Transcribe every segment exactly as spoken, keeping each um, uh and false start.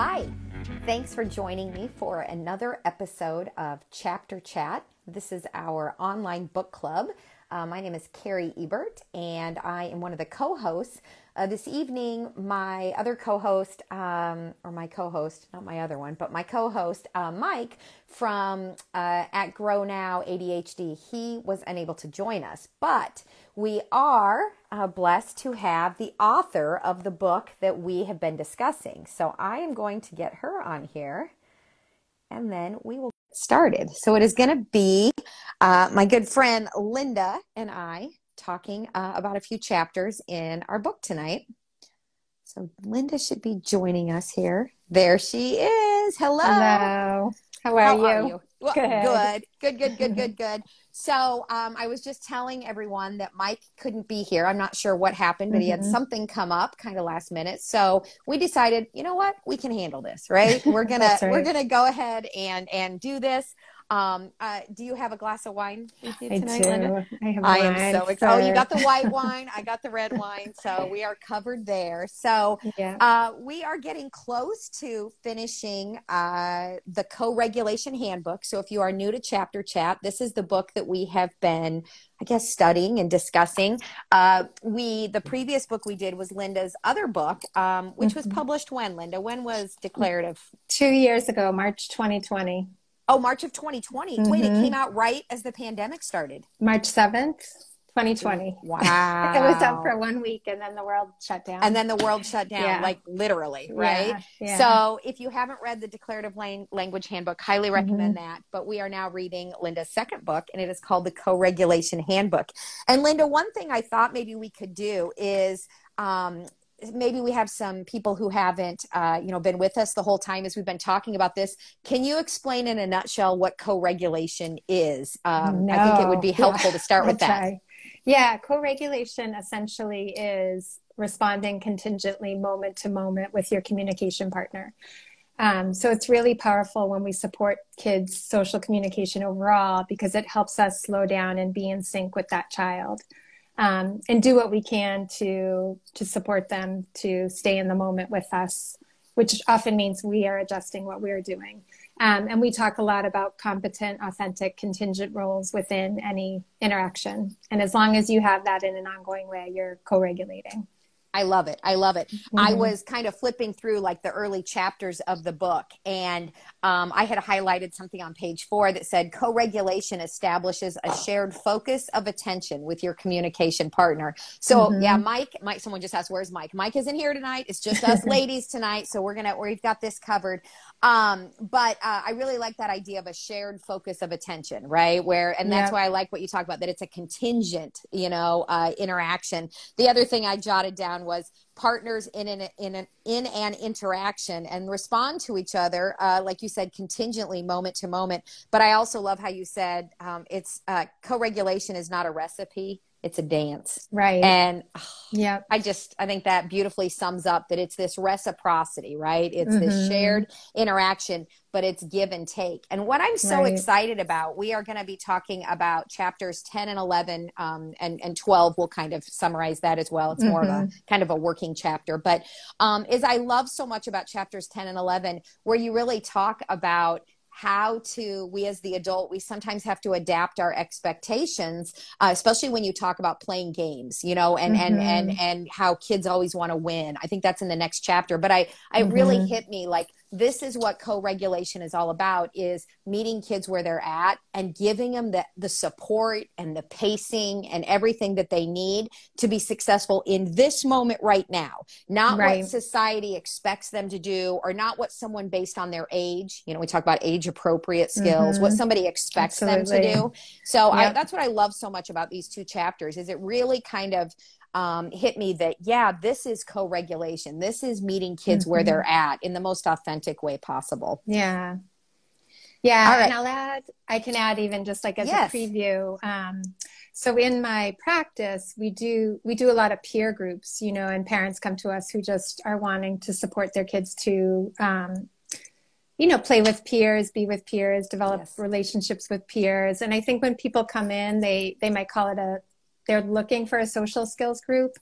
Hi, thanks for joining me for another episode of Chapter Chat. This is our online book club. Uh, my name is Carrie Ebert, and I am one of the co-hosts. Uh, this evening, my other co-host, um, or my co-host, not my other one, but my co-host, uh, Mike, from uh, at Grow Now A D H D, he was unable to join us. But we are uh, blessed to have the author of the book that we have been discussing. So I am going to get her on here, and then we will started. So it is going to be uh, my good friend Linda and I talking uh, about a few chapters in our book tonight. So Linda should be joining us here. There she is. Hello. Hello. How are, How you? are you? Well, good. Good, good, good, good, good. So um, I was just telling everyone that Mike couldn't be here. I'm not sure what happened, but mm-hmm. he had something come up kind of last minute. So we decided, you know what? We can handle this, right? We're going right. to we're gonna go ahead and, and do this. Um, uh, do you have a glass of wine with you tonight, I Linda? I have I wine. I am so excited. Oh, you got the white wine. I got the red wine. So we are covered there. So yeah. uh, we are getting close to finishing uh, the Co-Regulation Handbook. So if you are new to Chapter Chat, this is the book that we have been, I guess, studying and discussing. Uh, we the previous book we did was Linda's other book, um, which mm-hmm. was published when, Linda? When was Declarative? Two years ago, March twenty twenty. Oh, March of twenty twenty. Mm-hmm. Wait, it came out right as the pandemic started. March seventh, twenty twenty. Wow. It was up for one week and then the world shut down. And then the world shut down, yeah. like literally, right? Yeah, yeah. So if you haven't read the Declarative Lang- Language Handbook, highly recommend mm-hmm. that. But we are now reading Linda's second book, and it is called the Co-Regulation Handbook. And Linda, one thing I thought maybe we could do is um, – maybe we have some people who haven't, uh, you know, been with us the whole time as we've been talking about this. Can you explain in a nutshell what co-regulation is? Um, no. I think it would be helpful to start with that. Try. Yeah, co-regulation essentially is responding contingently moment to moment with your communication partner. Um, so it's really powerful when we support kids' social communication overall because it helps us slow down and be in sync with that child. Um, and do what we can to to support them to stay in the moment with us, which often means we are adjusting what we're doing. Um, and we talk a lot about competent, authentic, contingent roles within any interaction. And as long as you have that in an ongoing way, you're co-regulating. I love it. I love it. Mm-hmm. I was kind of flipping through like the early chapters of the book, and um, I had highlighted something on page four that said co-regulation establishes a shared focus of attention with your communication partner. So mm-hmm. yeah, Mike, Mike, someone just asked, where's Mike? Mike isn't here tonight. It's just us ladies tonight. So we're going to, we've got this covered. Um, but uh, I really like that idea of a shared focus of attention, right? Where, and that's yeah. why I like what you talk about, that it's a contingent, you know, uh, interaction. The other thing I jotted down was partners in an in an in an interaction and respond to each other, uh, like you said, contingently, moment to moment. But I also love how you said um, it's uh, co-regulation is not a recipe; it's a dance, right? And oh, yeah, I just I think that beautifully sums up that it's this reciprocity, right? It's mm-hmm. this shared interaction, but it's give and take. And what I'm so right. excited about, we are going to be talking about chapters ten and eleven um, and, and twelve. We'll kind of summarize that as well. It's mm-hmm. more of a kind of a working chapter. But um, is I love so much about chapters ten and eleven, where you really talk about how to, we as the adult, we sometimes have to adapt our expectations, uh, especially when you talk about playing games, you know, and, mm-hmm. and, and, and how kids always want to win. I think that's in the next chapter, but I, I mm-hmm. really hit me like, this is what co-regulation is all about, is meeting kids where they're at and giving them the, the support and the pacing and everything that they need to be successful in this moment right now, not right. what society expects them to do or not what someone based on their age, you know, we talk about age appropriate skills, mm-hmm. what somebody expects Absolutely. Them to do. So yep. I, that's what I love so much about these two chapters is it really kind of Um, hit me that, yeah, this is co-regulation. This is meeting kids mm-hmm. where they're at in the most authentic way possible. Yeah. Yeah. All right. And I'll add, I can add even just like as yes. a preview. Um, so in my practice, we do, we do a lot of peer groups, you know, and parents come to us who just are wanting to support their kids to, um, you know, play with peers, be with peers, develop yes. relationships with peers. And I think when people come in, they, they might call it a they're looking for a social skills group,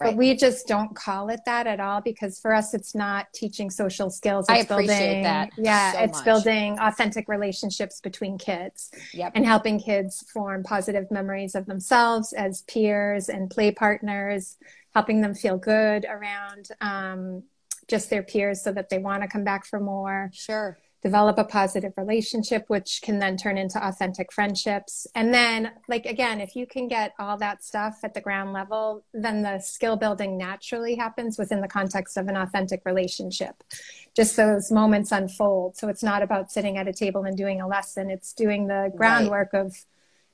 right. But we just don't call it that at all, because for us, it's not teaching social skills. It's I appreciate building, that. Yeah. So it's much. Building authentic relationships between kids, yep. and helping kids form positive memories of themselves as peers and play partners, helping them feel good around um, just their peers so that they want to come back for more. Sure. Develop a positive relationship, which can then turn into authentic friendships. And then, like, again, if you can get all that stuff at the ground level, then the skill building naturally happens within the context of an authentic relationship. Just those moments unfold. So it's not about sitting at a table and doing a lesson. It's doing the groundwork right. of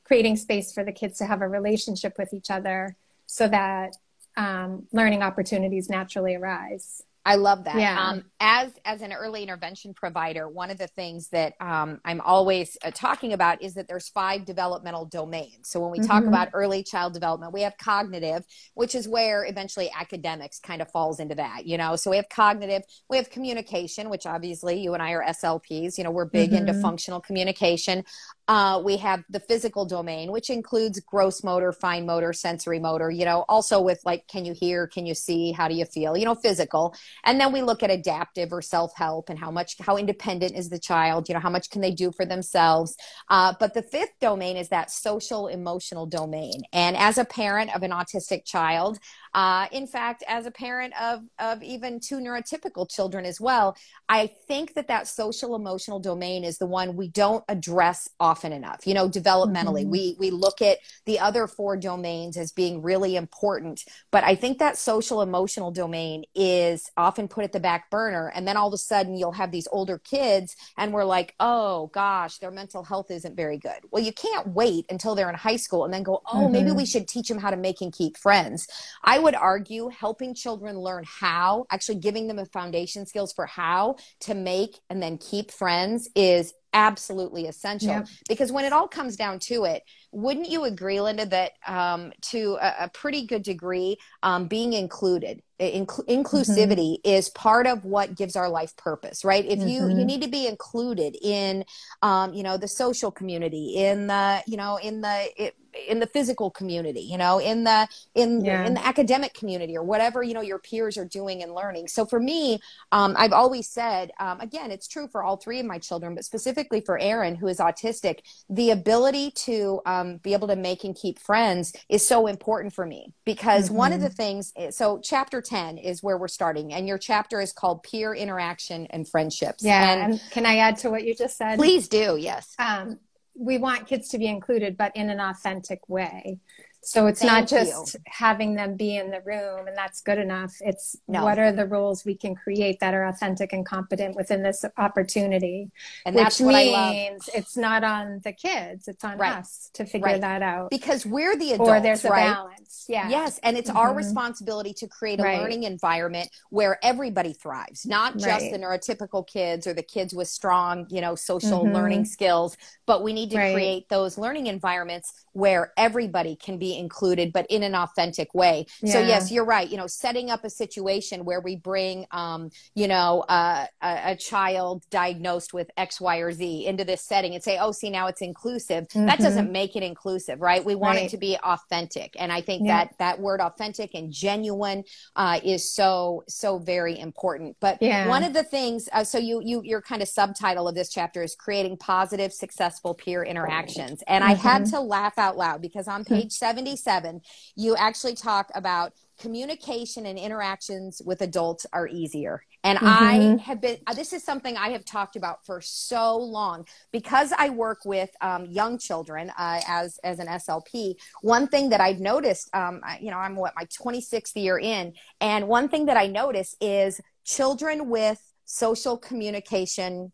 creating space for the kids to have a relationship with each other so that um, learning opportunities naturally arise. I love that. Yeah. Um, as as an early intervention provider, one of the things that um, I'm always uh, talking about is that there's five developmental domains. So when we mm-hmm. talk about early child development, we have cognitive, which is where eventually academics kind of falls into that, you know. So we have cognitive, we have communication, which obviously you and I are S L Ps, you know, we're big mm-hmm. into functional communication. Uh, we have the physical domain, which includes gross motor, fine motor, sensory motor, you know, also with like, can you hear, can you see, how do you feel, you know, physical. And then we look at adaptive or self-help and how much, how independent is the child, you know, how much can they do for themselves. Uh, but the fifth domain is that social emotional domain. And as a parent of an autistic child, Uh, in fact, as a parent of, of even two neurotypical children as well, I think that that social emotional domain is the one we don't address often enough, you know, developmentally. Mm-hmm. We, we look at the other four domains as being really important, but I think that social emotional domain is often put at the back burner. And then all of a sudden you'll have these older kids and we're like, oh gosh, their mental health isn't very good. Well, you can't wait until they're in high school and then go, oh, mm-hmm. maybe we should teach them how to make and keep friends. I I would argue helping children learn how, actually giving them the foundation skills for how to make and then keep friends is absolutely essential. Yep. Because when it all comes down to it, wouldn't you agree, Linda, that um, to a, a pretty good degree, um, being included, inc- inclusivity mm-hmm. is part of what gives our life purpose, right? If mm-hmm. you, you need to be included in, um, you know, the social community, in the, you know, in the, it, in the physical community, you know, in the, in, yeah. in the academic community or whatever, you know, your peers are doing and learning. So for me, um, I've always said, um, again, it's true for all three of my children, but specifically for Aaron, who is autistic, the ability to um, be able to make and keep friends is so important for me, because mm-hmm. one of the things, so chapter ten is where we're starting, and your chapter is called Peer Interaction and Friendships. Yeah. And, and can I add to what you just said? Please do. Yes. Um, we want kids to be included, but in an authentic way. So it's Thank not just you. having them be in the room and that's good enough. It's no. what are the roles we can create that are authentic and competent within this opportunity, and which that's what means I love. It's not on the kids. It's on right. us to figure right. that out, because we're the adults, or there's right? a balance. Yeah. Yes. And it's mm-hmm. our responsibility to create a right. learning environment where everybody thrives, not just right. the neurotypical kids or the kids with strong, you know, social mm-hmm. learning skills, but we need to right. create those learning environments where everybody can be included, but in an authentic way. Yeah. So yes, you're right. You know, setting up a situation where we bring, um, you know, uh, a, a child diagnosed with X, Y, or Z into this setting and say, oh, see, now it's inclusive. Mm-hmm. That doesn't make it inclusive, right? We want right. it to be authentic. And I think yeah. that that word authentic and genuine uh, is so, so very important. But yeah. one of the things, uh, so you, you, your kind of subtitle of this chapter is creating positive, successful peer interactions. And mm-hmm. I had to laugh out loud, because on page seventy-seven, you actually talk about communication and interactions with adults are easier. And mm-hmm. I have been, this is something I have talked about for so long, because I work with um, young children uh, as, as an S L P. One thing that I've noticed, um, you know, I'm what, my twenty-sixth year in. And one thing that I notice is children with social communication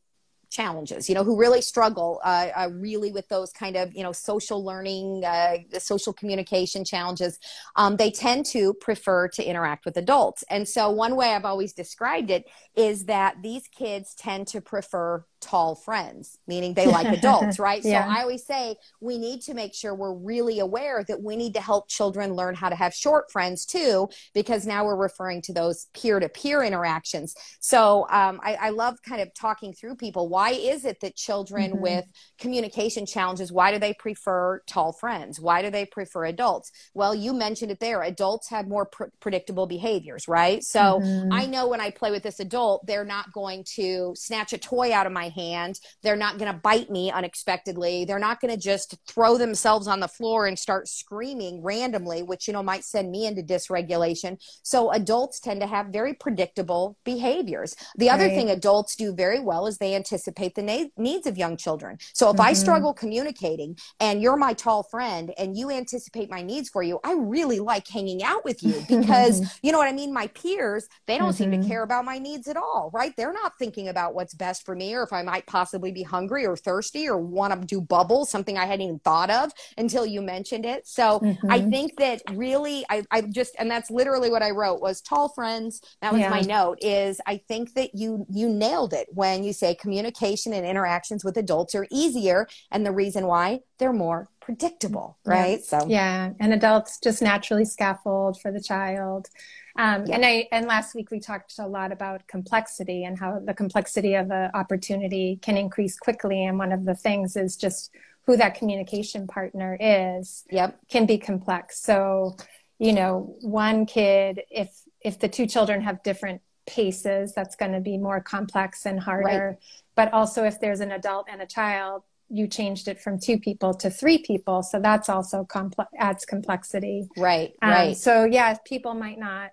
challenges, you know, who really struggle uh, uh, really with those kind of, you know, social learning, uh, social communication challenges, um, they tend to prefer to interact with adults. And so one way I've always described it is that these kids tend to prefer tall friends, meaning they like adults, right? Yeah. So I always say we need to make sure we're really aware that we need to help children learn how to have short friends too, because now we're referring to those peer-to-peer interactions. So um, I, I love kind of talking through people. Why is it that children mm-hmm. with communication challenges, why do they prefer tall friends? Why do they prefer adults? Well, you mentioned it there. Adults have more pr- predictable behaviors, right? So mm-hmm. I know when I play with this adult, they're not going to snatch a toy out of my hand. They're not going to bite me unexpectedly. They're not going to just throw themselves on the floor and start screaming randomly, which, you know, might send me into dysregulation. So adults tend to have very predictable behaviors. The right. other thing adults do very well is they anticipate the na- needs of young children. So if mm-hmm. I struggle communicating and you're my tall friend and you anticipate my needs for you, I really like hanging out with you because, you know what I mean? My peers, they don't mm-hmm. seem to care about my needs at all, right? They're not thinking about what's best for me or if I might possibly be hungry or thirsty or want to do bubbles, something I hadn't even thought of until you mentioned it. So mm-hmm. I think that really, I, I just, and that's literally what I wrote was tall friends. That was yeah. my note is I think that you, you nailed it when you say communication and interactions with adults are easier. And the reason why they're more predictable, right? Yeah. So yeah. And adults just naturally scaffold for the child. Um, yeah. And I and last week we talked a lot about complexity and how the complexity of an opportunity can increase quickly. And one of the things is just who that communication partner is yep. can be complex. So, you know, one kid, if if the two children have different paces, that's going to be more complex and harder. Right. But also if there's an adult and a child, you changed it from two people to three people. So that's also complex, adds complexity. Right, um, right. So yeah, people might not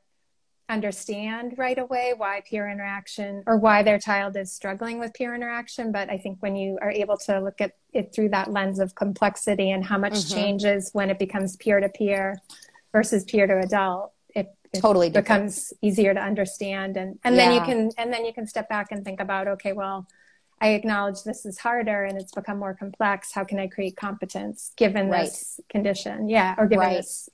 understand right away why peer interaction or why their child is struggling with peer interaction. But I think when you are able to look at it through that lens of complexity and how much mm-hmm. changes when it becomes peer-to-peer versus peer-to-adult, it, it totally becomes different. Easier to understand. And, and yeah. then you can, and then you can step back and think about, okay, well, I acknowledge this is harder and it's become more complex. How can I create competence given right. this condition? Yeah. Or given right. this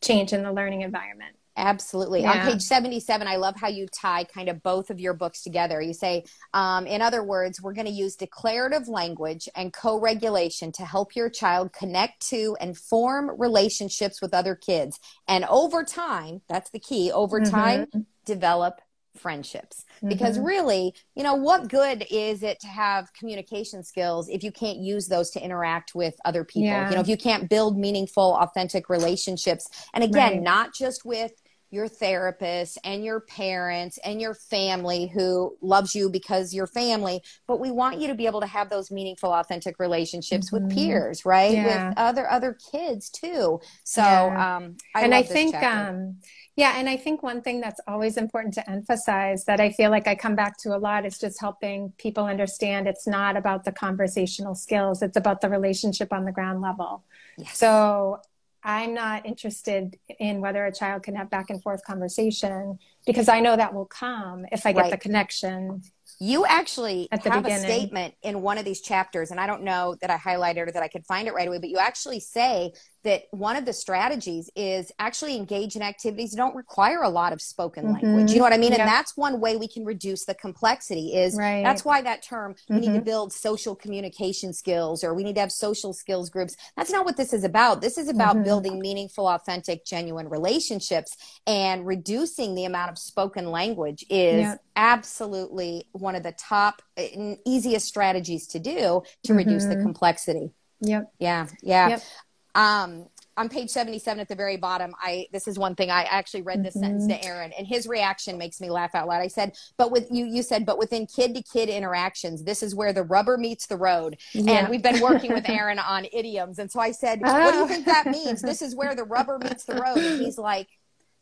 change in the learning environment. Absolutely. Yeah. On page seventy-seven, I love how you tie kind of both of your books together. You say, um, in other words, we're going to use declarative language and co-regulation to help your child connect to and form relationships with other kids. And over time, that's the key, over mm-hmm. time, develop friendships. Because mm-hmm. really, you know, what good is it to have communication skills if you can't use those to interact with other people? Yeah. You know, if you can't build meaningful, authentic relationships. And again, right. not just with your therapist and your parents and your family who loves you because you're family, but we want you to be able to have those meaningful, authentic relationships mm-hmm. with peers, right? Yeah. With other, other kids too. So, yeah. um, I and I think, chapter. um, Yeah. And I think one thing that's always important to emphasize that I feel like I come back to a lot is just helping people understand it's not about the conversational skills. It's about the relationship on the ground level. Yes. So I'm not interested in whether a child can have back and forth conversation because I know that will come if I get right. the connection. You actually have beginning. a statement in one of these chapters, and I don't know that I highlighted or that I could find it right away, but you actually say that one of the strategies is actually engage in activities that don't require a lot of spoken mm-hmm. language. You know what I mean? Yep. And that's one way we can reduce the complexity is right. that's why that term, mm-hmm. we need to build social communication skills or we need to have social skills groups. That's not what this is about. This is about mm-hmm. building meaningful, authentic, genuine relationships, and reducing the amount of spoken language is yep. absolutely one of the top and easiest strategies to do to mm-hmm. reduce the complexity. Yep. Yeah. Yeah. Yep. Um, on page seventy-seven at the very bottom, I, this is one thing I actually read this mm-hmm. sentence to Aaron, and his reaction makes me laugh out loud. I said, but with you, you said, but within kid to kid interactions, this is where the rubber meets the road. Yeah. And we've been working with Aaron on idioms. And so I said, oh. what do you think that means? This is where the rubber meets the road. And he's like,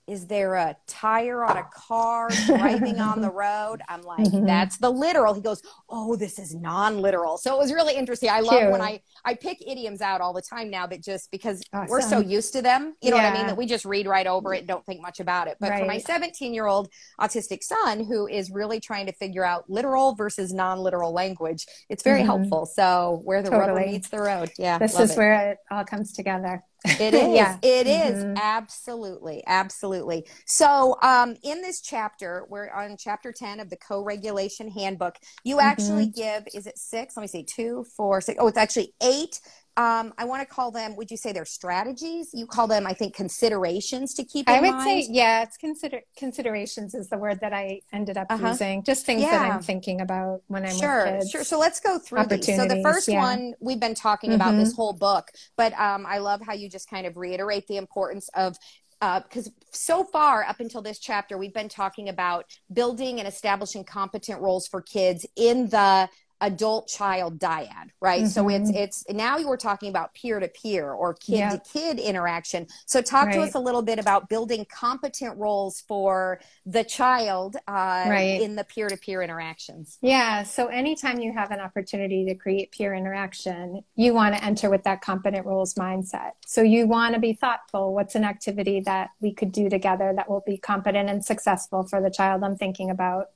is there a tire on a car driving on the road? I'm like, mm-hmm. that's the literal. He goes, oh, this is non-literal. So it was really interesting. I love Cute. when I, I pick idioms out all the time now, but just because awesome. we're so used to them, you know yeah. what I mean? That we just read right over it and don't think much about it. But right. for my seventeen-year-old autistic son, who is really trying to figure out literal versus non-literal language, it's very mm-hmm. helpful. So where the totally. rubber meets the road. Yeah. This is it. where it all comes together. It is. Yeah. It mm-hmm. is. Absolutely. Absolutely. So um, in this chapter, we're on chapter ten of the Co-Regulation Handbook. You mm-hmm. actually give, is it six? Let me see. Two, four, six. Oh, it's actually eight. Um, I want to call them, would you say they're strategies? You call them, I think, considerations to keep in mind. I would mind. say, yeah, it's consider considerations is the word that I ended up uh-huh. using. Just things yeah. that I'm thinking about when I'm sure, with kids. Sure, sure. So let's go through these. So the first yeah. one, we've been talking mm-hmm. about this whole book, but um, I love how you just kind of reiterate the importance of because uh, so far up until this chapter, we've been talking about building and establishing competent roles for kids in the adult child dyad, right? Mm-hmm. So it's it's now you were talking about peer-to-peer or kid-to-kid yep. interaction. So talk right. to us a little bit about building competent roles for the child uh, right. in the peer-to-peer interactions. Yeah, so anytime you have an opportunity to create peer interaction, you want to enter with that competent roles mindset. So you want to be thoughtful. What's an activity that we could do together that will be competent and successful for the child I'm thinking about?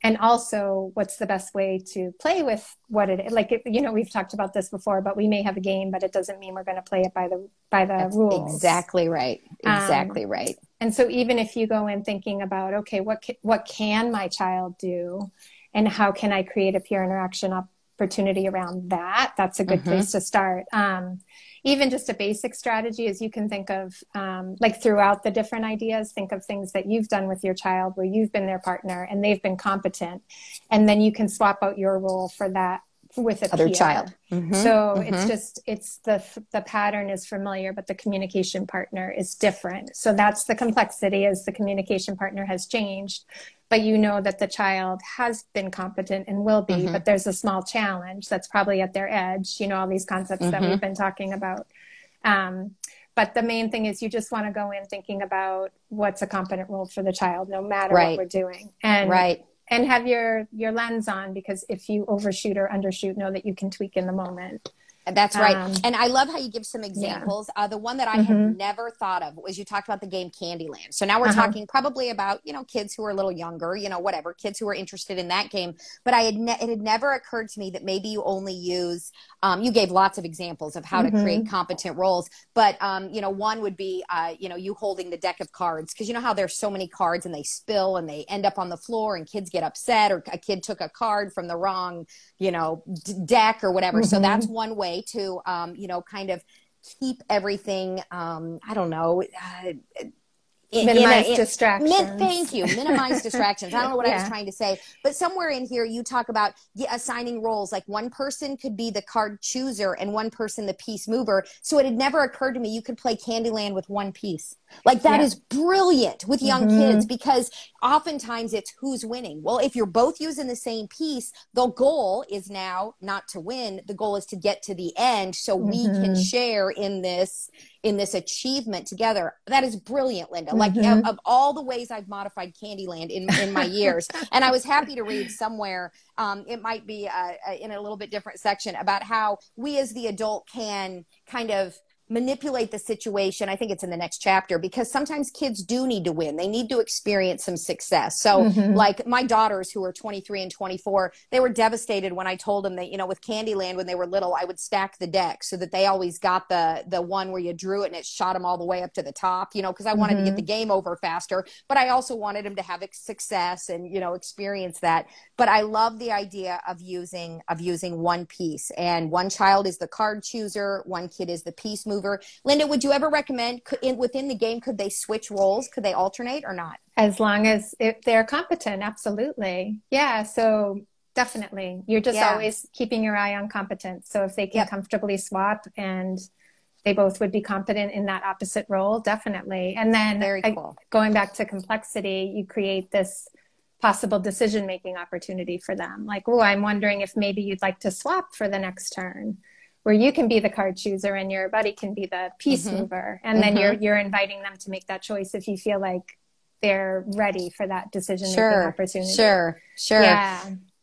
And also, what's the best way to play with what it is? Like, it, you know, we've talked about this before, but we may have a game, but it doesn't mean we're going to play it by the by the That's rules. Exactly right. Exactly um, right. And so even if you go in thinking about, okay, what ca- what can my child do and how can I create a peer interaction opportunity around that? That's a good mm-hmm. place to start. Um, even just a basic strategy is you can think of um, like throughout the different ideas, think of things that you've done with your child where you've been their partner and they've been competent. And then you can swap out your role for that with a other child. Mm-hmm. So mm-hmm. it's just, it's the, the pattern is familiar, but the communication partner is different. So that's the complexity as the communication partner has changed, but you know that the child has been competent and will be, mm-hmm. but there's a small challenge that's probably at their edge, you know, all these concepts mm-hmm. that we've been talking about. Um, but the main thing is you just want to go in thinking about what's a competent role for the child, no matter right. what we're doing. And right. And have your, your lens on, because if you overshoot or undershoot, know that you can tweak in the moment. That's right. Um, and I love how you give some examples. Yeah. Uh, the one that I mm-hmm. had never thought of was you talked about the game Candyland. So now we're uh-huh. talking probably about, you know, kids who are a little younger, you know, whatever, kids who are interested in that game. But I had ne- it had never occurred to me that maybe you only use, um, you gave lots of examples of how mm-hmm. to create competent roles. But, um, you know, one would be, uh, you know, you holding the deck of cards, because you know how there's so many cards and they spill and they end up on the floor and kids get upset, or a kid took a card from the wrong, you know, d- deck or whatever. Mm-hmm. So that's one way to, um, you know, kind of keep everything, um, I don't know, uh, in, minimize in a, in, distractions. Min, thank you. Minimize distractions. I don't know what yeah. I was trying to say, but somewhere in here you talk about assigning roles. Like one person could be the card chooser and one person the piece mover. So it had never occurred to me you could play Candyland with one piece. Like that yeah. is brilliant with young mm-hmm. kids, because oftentimes it's who's winning. Well, if you're both using the same piece, the goal is now not to win. The goal is to get to the end so mm-hmm. we can share in this in this achievement together. That is brilliant, Linda. Like mm-hmm. of, of all the ways I've modified Candyland in, in my years. And I was happy to read somewhere, um, it might be uh, in a little bit different section, about how we as the adult can kind of manipulate the situation. I think it's in the next chapter, because sometimes kids do need to win. They need to experience some success. So mm-hmm. like my daughters who are twenty-three and twenty-four, they were devastated when I told them that, you know, with Candyland, when they were little, I would stack the deck so that they always got the, the one where you drew it and it shot them all the way up to the top, you know, because I wanted mm-hmm. to get the game over faster, but I also wanted them to have success and, you know, experience that. But I love the idea of using, of using one piece, and one child is the card chooser. One kid is the piece mover. Linda, would you ever recommend could, in, within the game, could they switch roles? Could they alternate or not? As long as it, they're competent, absolutely. Yeah, so definitely. You're just yeah. always keeping your eye on competence. So if they can yep. comfortably swap and they both would be competent in that opposite role, definitely. And then Very cool. I, going back to complexity, you create this possible decision-making opportunity for them. Like, oh, I'm wondering if maybe you'd like to swap for the next turn, where you can be the card chooser and your buddy can be the piece mm-hmm. mover. And mm-hmm. then you're you're inviting them to make that choice if you feel like they're ready for that decision-making sure, opportunity. Sure, sure, yeah.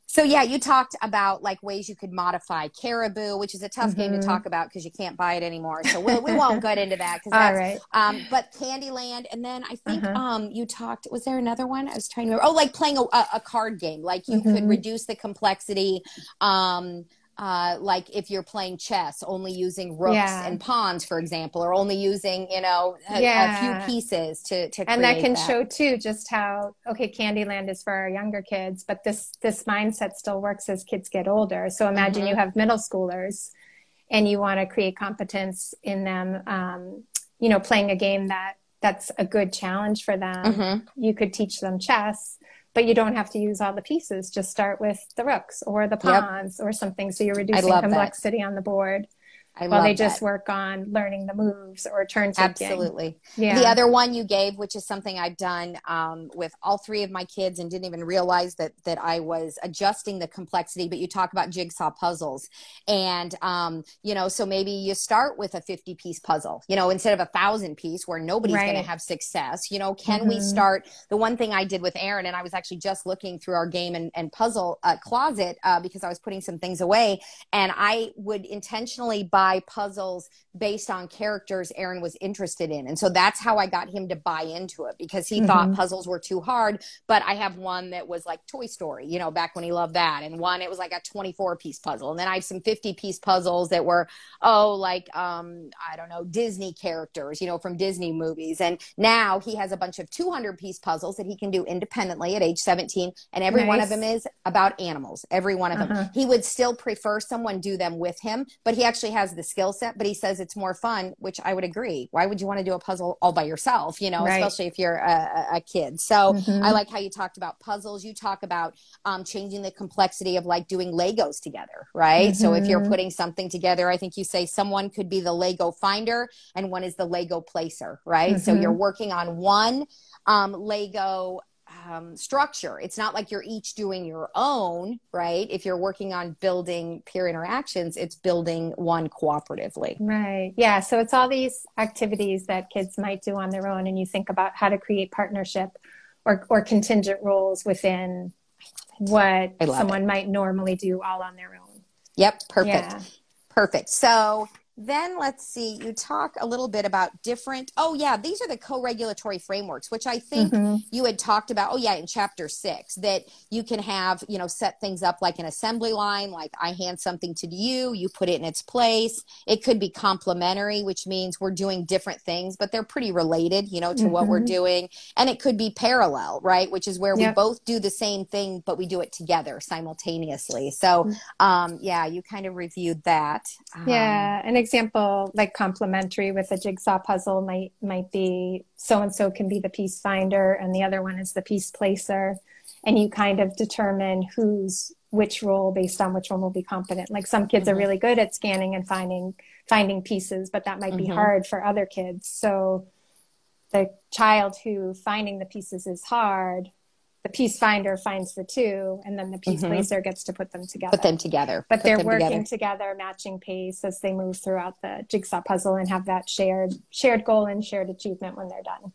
So, yeah, you talked about, like, ways you could modify Caribou, which is a tough mm-hmm. game to talk about because you can't buy it anymore. So we, we won't get into that. All that's, right. Um, but Candyland, and then I think uh-huh. um, you talked – was there another one? I was trying to remember. Oh, like playing a, a card game. Like, you mm-hmm. could reduce the complexity um, – uh, like if you're playing chess, only using rooks yeah. and pawns, for example, or only using, you know, a, yeah. a few pieces to, to and create that. And that can that. show too, just how, okay, Candyland is for our younger kids, but this, this mindset still works as kids get older. So imagine mm-hmm. you have middle schoolers and you want to create competence in them, um, you know, playing a game that that's a good challenge for them. Mm-hmm. You could teach them chess, but you don't have to use all the pieces. Just start with the rooks or the pawns yep. or something. So you're reducing complexity that. on the board. I while love they that. just work on learning the moves or turn taking. Absolutely. Yeah. The other one you gave, which is something I've done um, with all three of my kids and didn't even realize that that I was adjusting the complexity, but you talk about jigsaw puzzles. And, um, you know, so maybe you start with a fifty-piece puzzle, you know, instead of a thousand-piece where nobody's right. going to have success. You know, can mm-hmm. we start – the one thing I did with Aaron, and I was actually just looking through our game and, and puzzle uh, closet uh, because I was putting some things away, and I would intentionally buy puzzles based on characters Aaron was interested in. And so that's how I got him to buy into it, because he mm-hmm. thought puzzles were too hard. But I have one that was like Toy Story, you know, back when he loved that. And one, it was like a twenty-four piece puzzle. And then I have some fifty piece puzzles that were, oh, like, um, I don't know, Disney characters, you know, from Disney movies. And now he has a bunch of two hundred piece puzzles that he can do independently at age seventeen. And every nice. one of them is about animals. Every one of uh-huh. them. He would still prefer someone do them with him, but he actually has the skill set, but he says it's more fun, which I would agree. Why would you want to do a puzzle all by yourself, you know, right. especially if you're a, a kid? So mm-hmm. I like how you talked about puzzles. You talk about um, changing the complexity of like doing Legos together, right? Mm-hmm. So if you're putting something together, I think you say someone could be the Lego finder and one is the Lego placer, right? Mm-hmm. So you're working on one um, Lego Um, structure. It's not like you're each doing your own, right? If you're working on building peer interactions, it's building one cooperatively. Right. Yeah. So it's all these activities that kids might do on their own, and you think about how to create partnership or, or contingent roles within what someone it. might normally do all on their own. Yep. Perfect. Yeah. Perfect. So then let's see, you talk a little bit about different, oh yeah, these are the co-regulatory frameworks, which I think mm-hmm. you had talked about, oh yeah, in chapter six, that you can have, you know, set things up like an assembly line, like I hand something to you, you put it in its place. It could be complementary, which means we're doing different things, but they're pretty related, you know, to mm-hmm. what we're doing. And it could be parallel, right? Which is where yep. we both do the same thing, but we do it together simultaneously. So um, yeah, you kind of reviewed that. Um, yeah. And example, like complementary with a jigsaw puzzle might might be so-and-so can be the piece finder and the other one is the piece placer, and you kind of determine who's which role based on which one will be competent. Like some kids mm-hmm. are really good at scanning and finding finding pieces, but that might mm-hmm. be hard for other kids. So the child who finding the pieces is hard, the piece finder finds the two, and then the piece mm-hmm. placer gets to put them together. Put them together. But put they're working together. together, matching pace as they move throughout the jigsaw puzzle and have that shared shared goal and shared achievement when they're done.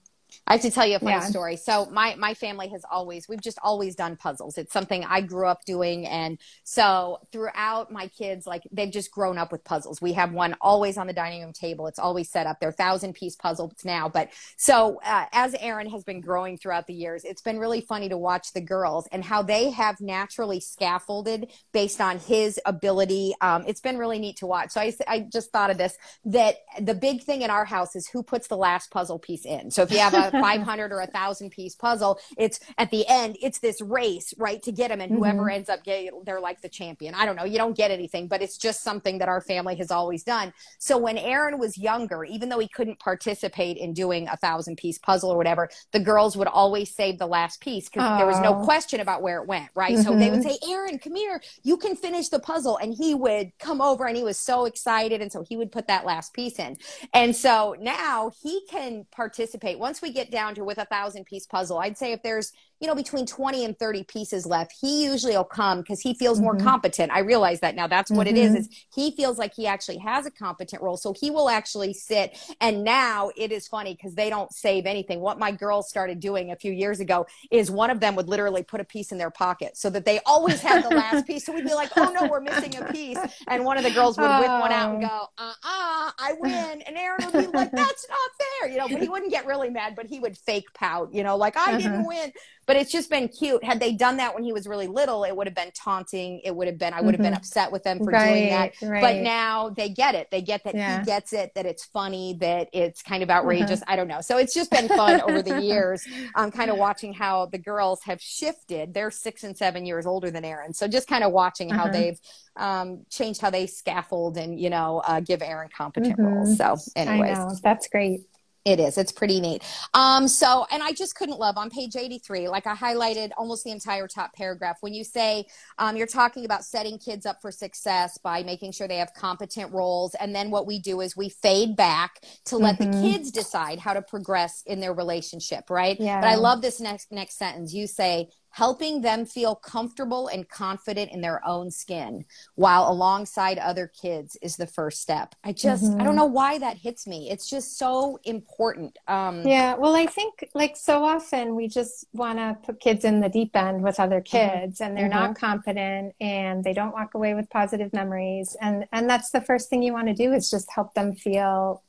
I have to tell you a funny yeah. story. So my, my family has always, we've just always done puzzles. It's something I grew up doing. And so throughout my kids, like they've just grown up with puzzles. We have one always on the dining room table. It's always set up. They're thousand piece puzzles now. But so uh, as Aaron has been growing throughout the years, it's been really funny to watch the girls and how they have naturally scaffolded based on his ability. Um, it's been really neat to watch. So I, I just thought of this, that the big thing in our house is who puts the last puzzle piece in. So if you have a five hundred or a thousand piece puzzle, it's at the end, it's this race, right, to get them, and whoever mm-hmm. ends up getting, they're like the champion. I don't know, you don't get anything, but it's just something that our family has always done. So when Aaron was younger, even though he couldn't participate in doing a thousand piece puzzle or whatever, the girls would always save the last piece because there was no question about where it went, right? Mm-hmm. So they would say, Aaron, come here, you can finish the puzzle, and he would come over and he was so excited, and so he would put that last piece in. And so now he can participate. Once we get down to with a thousand piece puzzle, I'd say if there's, you know, between twenty and thirty pieces left, he usually will come because he feels mm-hmm. more competent. I realize that now. That's what mm-hmm. it is, is he feels like he actually has a competent role. So he will actually sit. And now it is funny because they don't save anything. What my girls started doing a few years ago is one of them would literally put a piece in their pocket so that they always had the last piece. So we'd be like, oh no, we're missing a piece. And one of the girls would oh. whip one out and go, uh-uh, I win. And Aaron would be like, that's not fair. there, you know, but he wouldn't get really mad, but he would fake pout, you know, like I uh-huh. didn't win. But it's just been cute. Had they done that when he was really little, it would have been taunting. It would have been, I would have mm-hmm. been upset with them for right, doing that. Right. But now they get it. They get that yeah. he gets it, that it's funny, that it's kind of outrageous. Mm-hmm. I don't know. So it's just been fun over the years, um, kind of watching how the girls have shifted. They're six and seven years older than Aaron. So just kind of watching uh-huh. how they've um, changed how they scaffold and, you know, uh, give Aaron competent mm-hmm. roles. So anyways. I know. That's great. It is. It's pretty neat. Um, so, and I just couldn't love on page eighty-three, like I highlighted almost the entire top paragraph. When you say um, you're talking about setting kids up for success by making sure they have competent roles. And then what we do is we fade back to let mm-hmm. the kids decide how to progress in their relationship. Right. Yeah. But I love this next, next sentence. You say, helping them feel comfortable and confident in their own skin while alongside other kids is the first step. I just, mm-hmm. I don't know why that hits me. It's just so important. Um, yeah. Well, I think like so often we just want to put kids in the deep end with other kids mm-hmm. and they're mm-hmm. not competent and they don't walk away with positive memories. And, and that's the first thing you want to do is just help them feel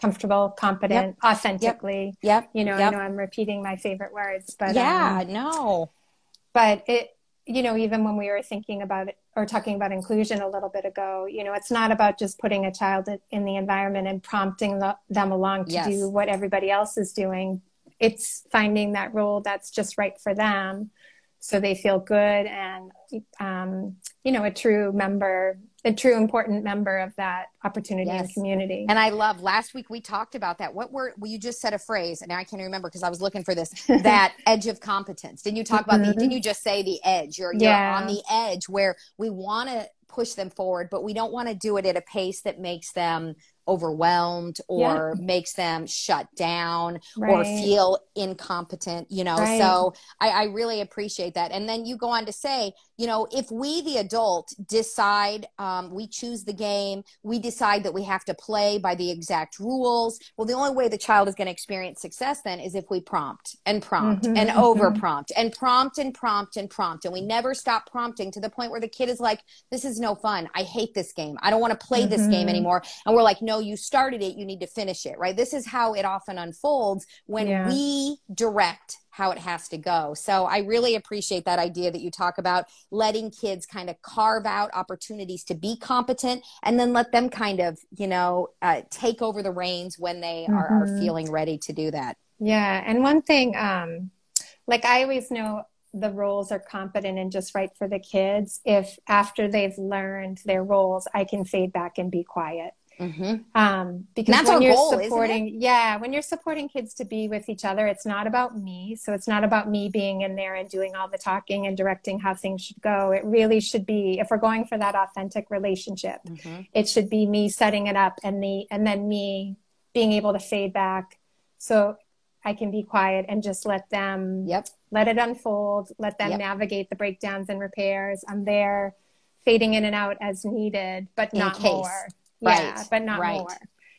comfortable, competent, yep. authentically. Yep. You know, yep. I know I'm repeating my favorite words, but yeah, um, no. But it, you know, even when we were thinking about it or talking about inclusion a little bit ago, you know, it's not about just putting a child in the environment and prompting the, them along to yes. do what everybody else is doing. It's finding that role that's just right for them, so they feel good and, um, you know, a true member. A true important member of that opportunity yes. and community. And I love, last week we talked about that. What were, well, you just said a phrase, and now I can't remember because I was looking for this, that edge of competence. Didn't you talk about mm-hmm. the, didn't you just say the edge? You're, yeah. you're on the edge where we want to push them forward, but we don't want to do it at a pace that makes them overwhelmed or yeah. makes them shut down right. or feel incompetent, you know? Right. So I, I really appreciate that. And then you go on to say, you know, if we, the adult, decide, um, we choose the game, we decide that we have to play by the exact rules. Well, the only way the child is going to experience success then is if we prompt and prompt mm-hmm. and over prompt and prompt and prompt and prompt. And we never stop prompting to the point where the kid is like, this is no fun. I hate this game. I don't want to play mm-hmm. this game anymore. And we're like, no, you started it, you need to finish it, right? This is how it often unfolds when yeah. we direct how it has to go. So I really appreciate that idea that you talk about letting kids kind of carve out opportunities to be competent and then let them kind of, you know, uh, take over the reins when they mm-hmm. are, are feeling ready to do that. Yeah. And one thing, um, like I always know the roles are competent and just right for the kids if after they've learned their roles, I can fade back and be quiet. Mm-hmm. Um, because that's when you're goal, supporting, yeah, when you're supporting kids to be with each other, it's not about me. So it's not about me being in there and doing all the talking and directing how things should go. It really should be, if we're going for that authentic relationship, mm-hmm. it should be me setting it up and the, and then me being able to fade back so I can be quiet and just let them, yep. let it unfold, let them yep. navigate the breakdowns and repairs. I'm there fading in and out as needed, but in not case. More. Right. Yeah, but not right. more.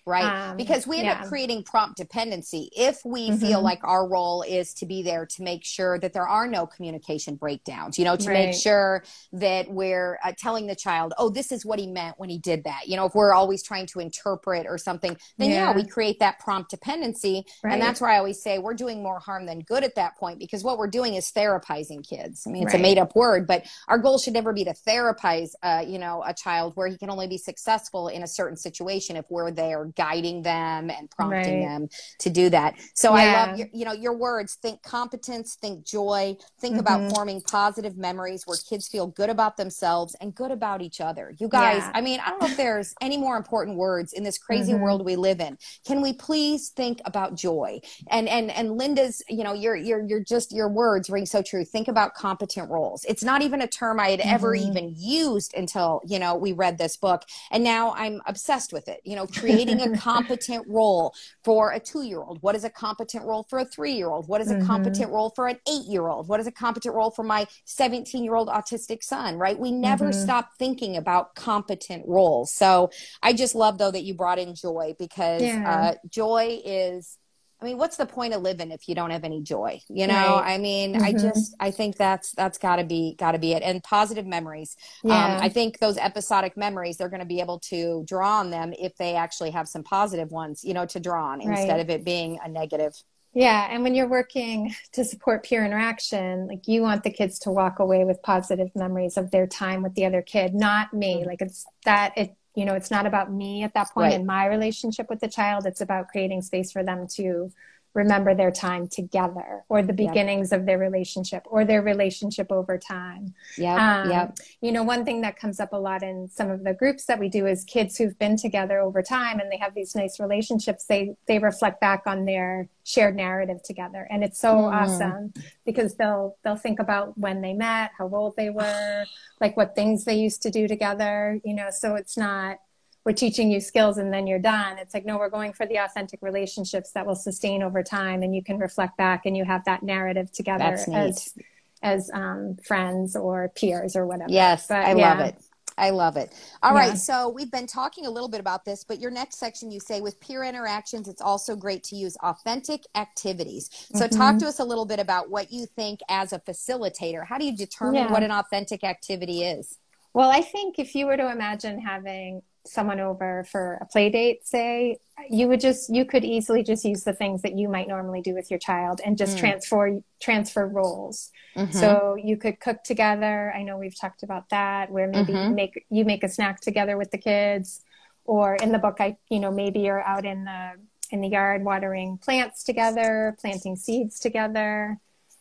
Right. Um, because we end yeah. up creating prompt dependency if we mm-hmm. feel like our role is to be there to make sure that there are no communication breakdowns, you know, to right. make sure that we're uh, telling the child, oh, this is what he meant when he did that. You know, if we're always trying to interpret or something, then yeah, yeah we create that prompt dependency. Right. And that's where I always say we're doing more harm than good at that point, because what we're doing is therapizing kids. I mean, it's right. a made up word, but our goal should never be to therapize, uh, you know, a child where he can only be successful in a certain situation if we're there guiding them and prompting right. them to do that. So yeah. I love your, you know, your words, think competence, think joy, think mm-hmm. about forming positive memories where kids feel good about themselves and good about each other. You guys, yeah. I mean, I don't know if there's any more important words in this crazy mm-hmm. world we live in. Can we please think about joy? And, and, and Linda's, you know, your, your, your, just your words ring so true. Think about competent roles. It's not even a term I had mm-hmm. ever even used until, you know, we read this book, and now I'm obsessed with it, you know, creating a competent role for a two-year-old. What is a competent role for a three-year-old? What is a mm-hmm. competent role for an eight-year-old? What is a competent role for my seventeen-year-old autistic son, right? We never mm-hmm. stop thinking about competent roles. So I just love, though, that you brought in joy, because yeah. uh, joy is I mean, what's the point of living if you don't have any joy? You know, right. I mean, mm-hmm. I just, I think that's, that's gotta be, gotta be it. And positive memories. Yeah. Um, I think those episodic memories, they're going to be able to draw on them if they actually have some positive ones, you know, to draw on right. instead of it being a negative. Yeah. And when you're working to support peer interaction, like you want the kids to walk away with positive memories of their time with the other kid, not me. Mm-hmm. Like it's that, it, you know, it's not about me at that point right. in my relationship with the child. It's about creating space for them to remember their time together or the beginnings yep. of their relationship or their relationship over time. Yeah. Um, yep. You know, one thing that comes up a lot in some of the groups that we do is kids who've been together over time and they have these nice relationships. They, they reflect back on their shared narrative together. And it's so mm. awesome because they'll, they'll think about when they met, how old they were, like what things they used to do together, you know, so it's not, we're teaching you skills and then you're done. It's like, no, we're going for the authentic relationships that will sustain over time. And you can reflect back and you have that narrative together That's neat. as, as um, friends or peers or whatever. Yes. But, I yeah. love it. I love it. All yeah. right. So we've been talking a little bit about this, but your next section, you say with peer interactions, it's also great to use authentic activities. So mm-hmm. talk to us a little bit about what you think as a facilitator. How do you determine yeah. what an authentic activity is? Well, I think if you were to imagine having someone over for a play date, say, you would just, you could easily just use the things that you might normally do with your child and just mm. transfer, transfer roles. Mm-hmm. So you could cook together. I know we've talked about that, where maybe mm-hmm. you make, you make a snack together with the kids, or in the book, I, you know, maybe you're out in the, in the yard, watering plants together, planting seeds together.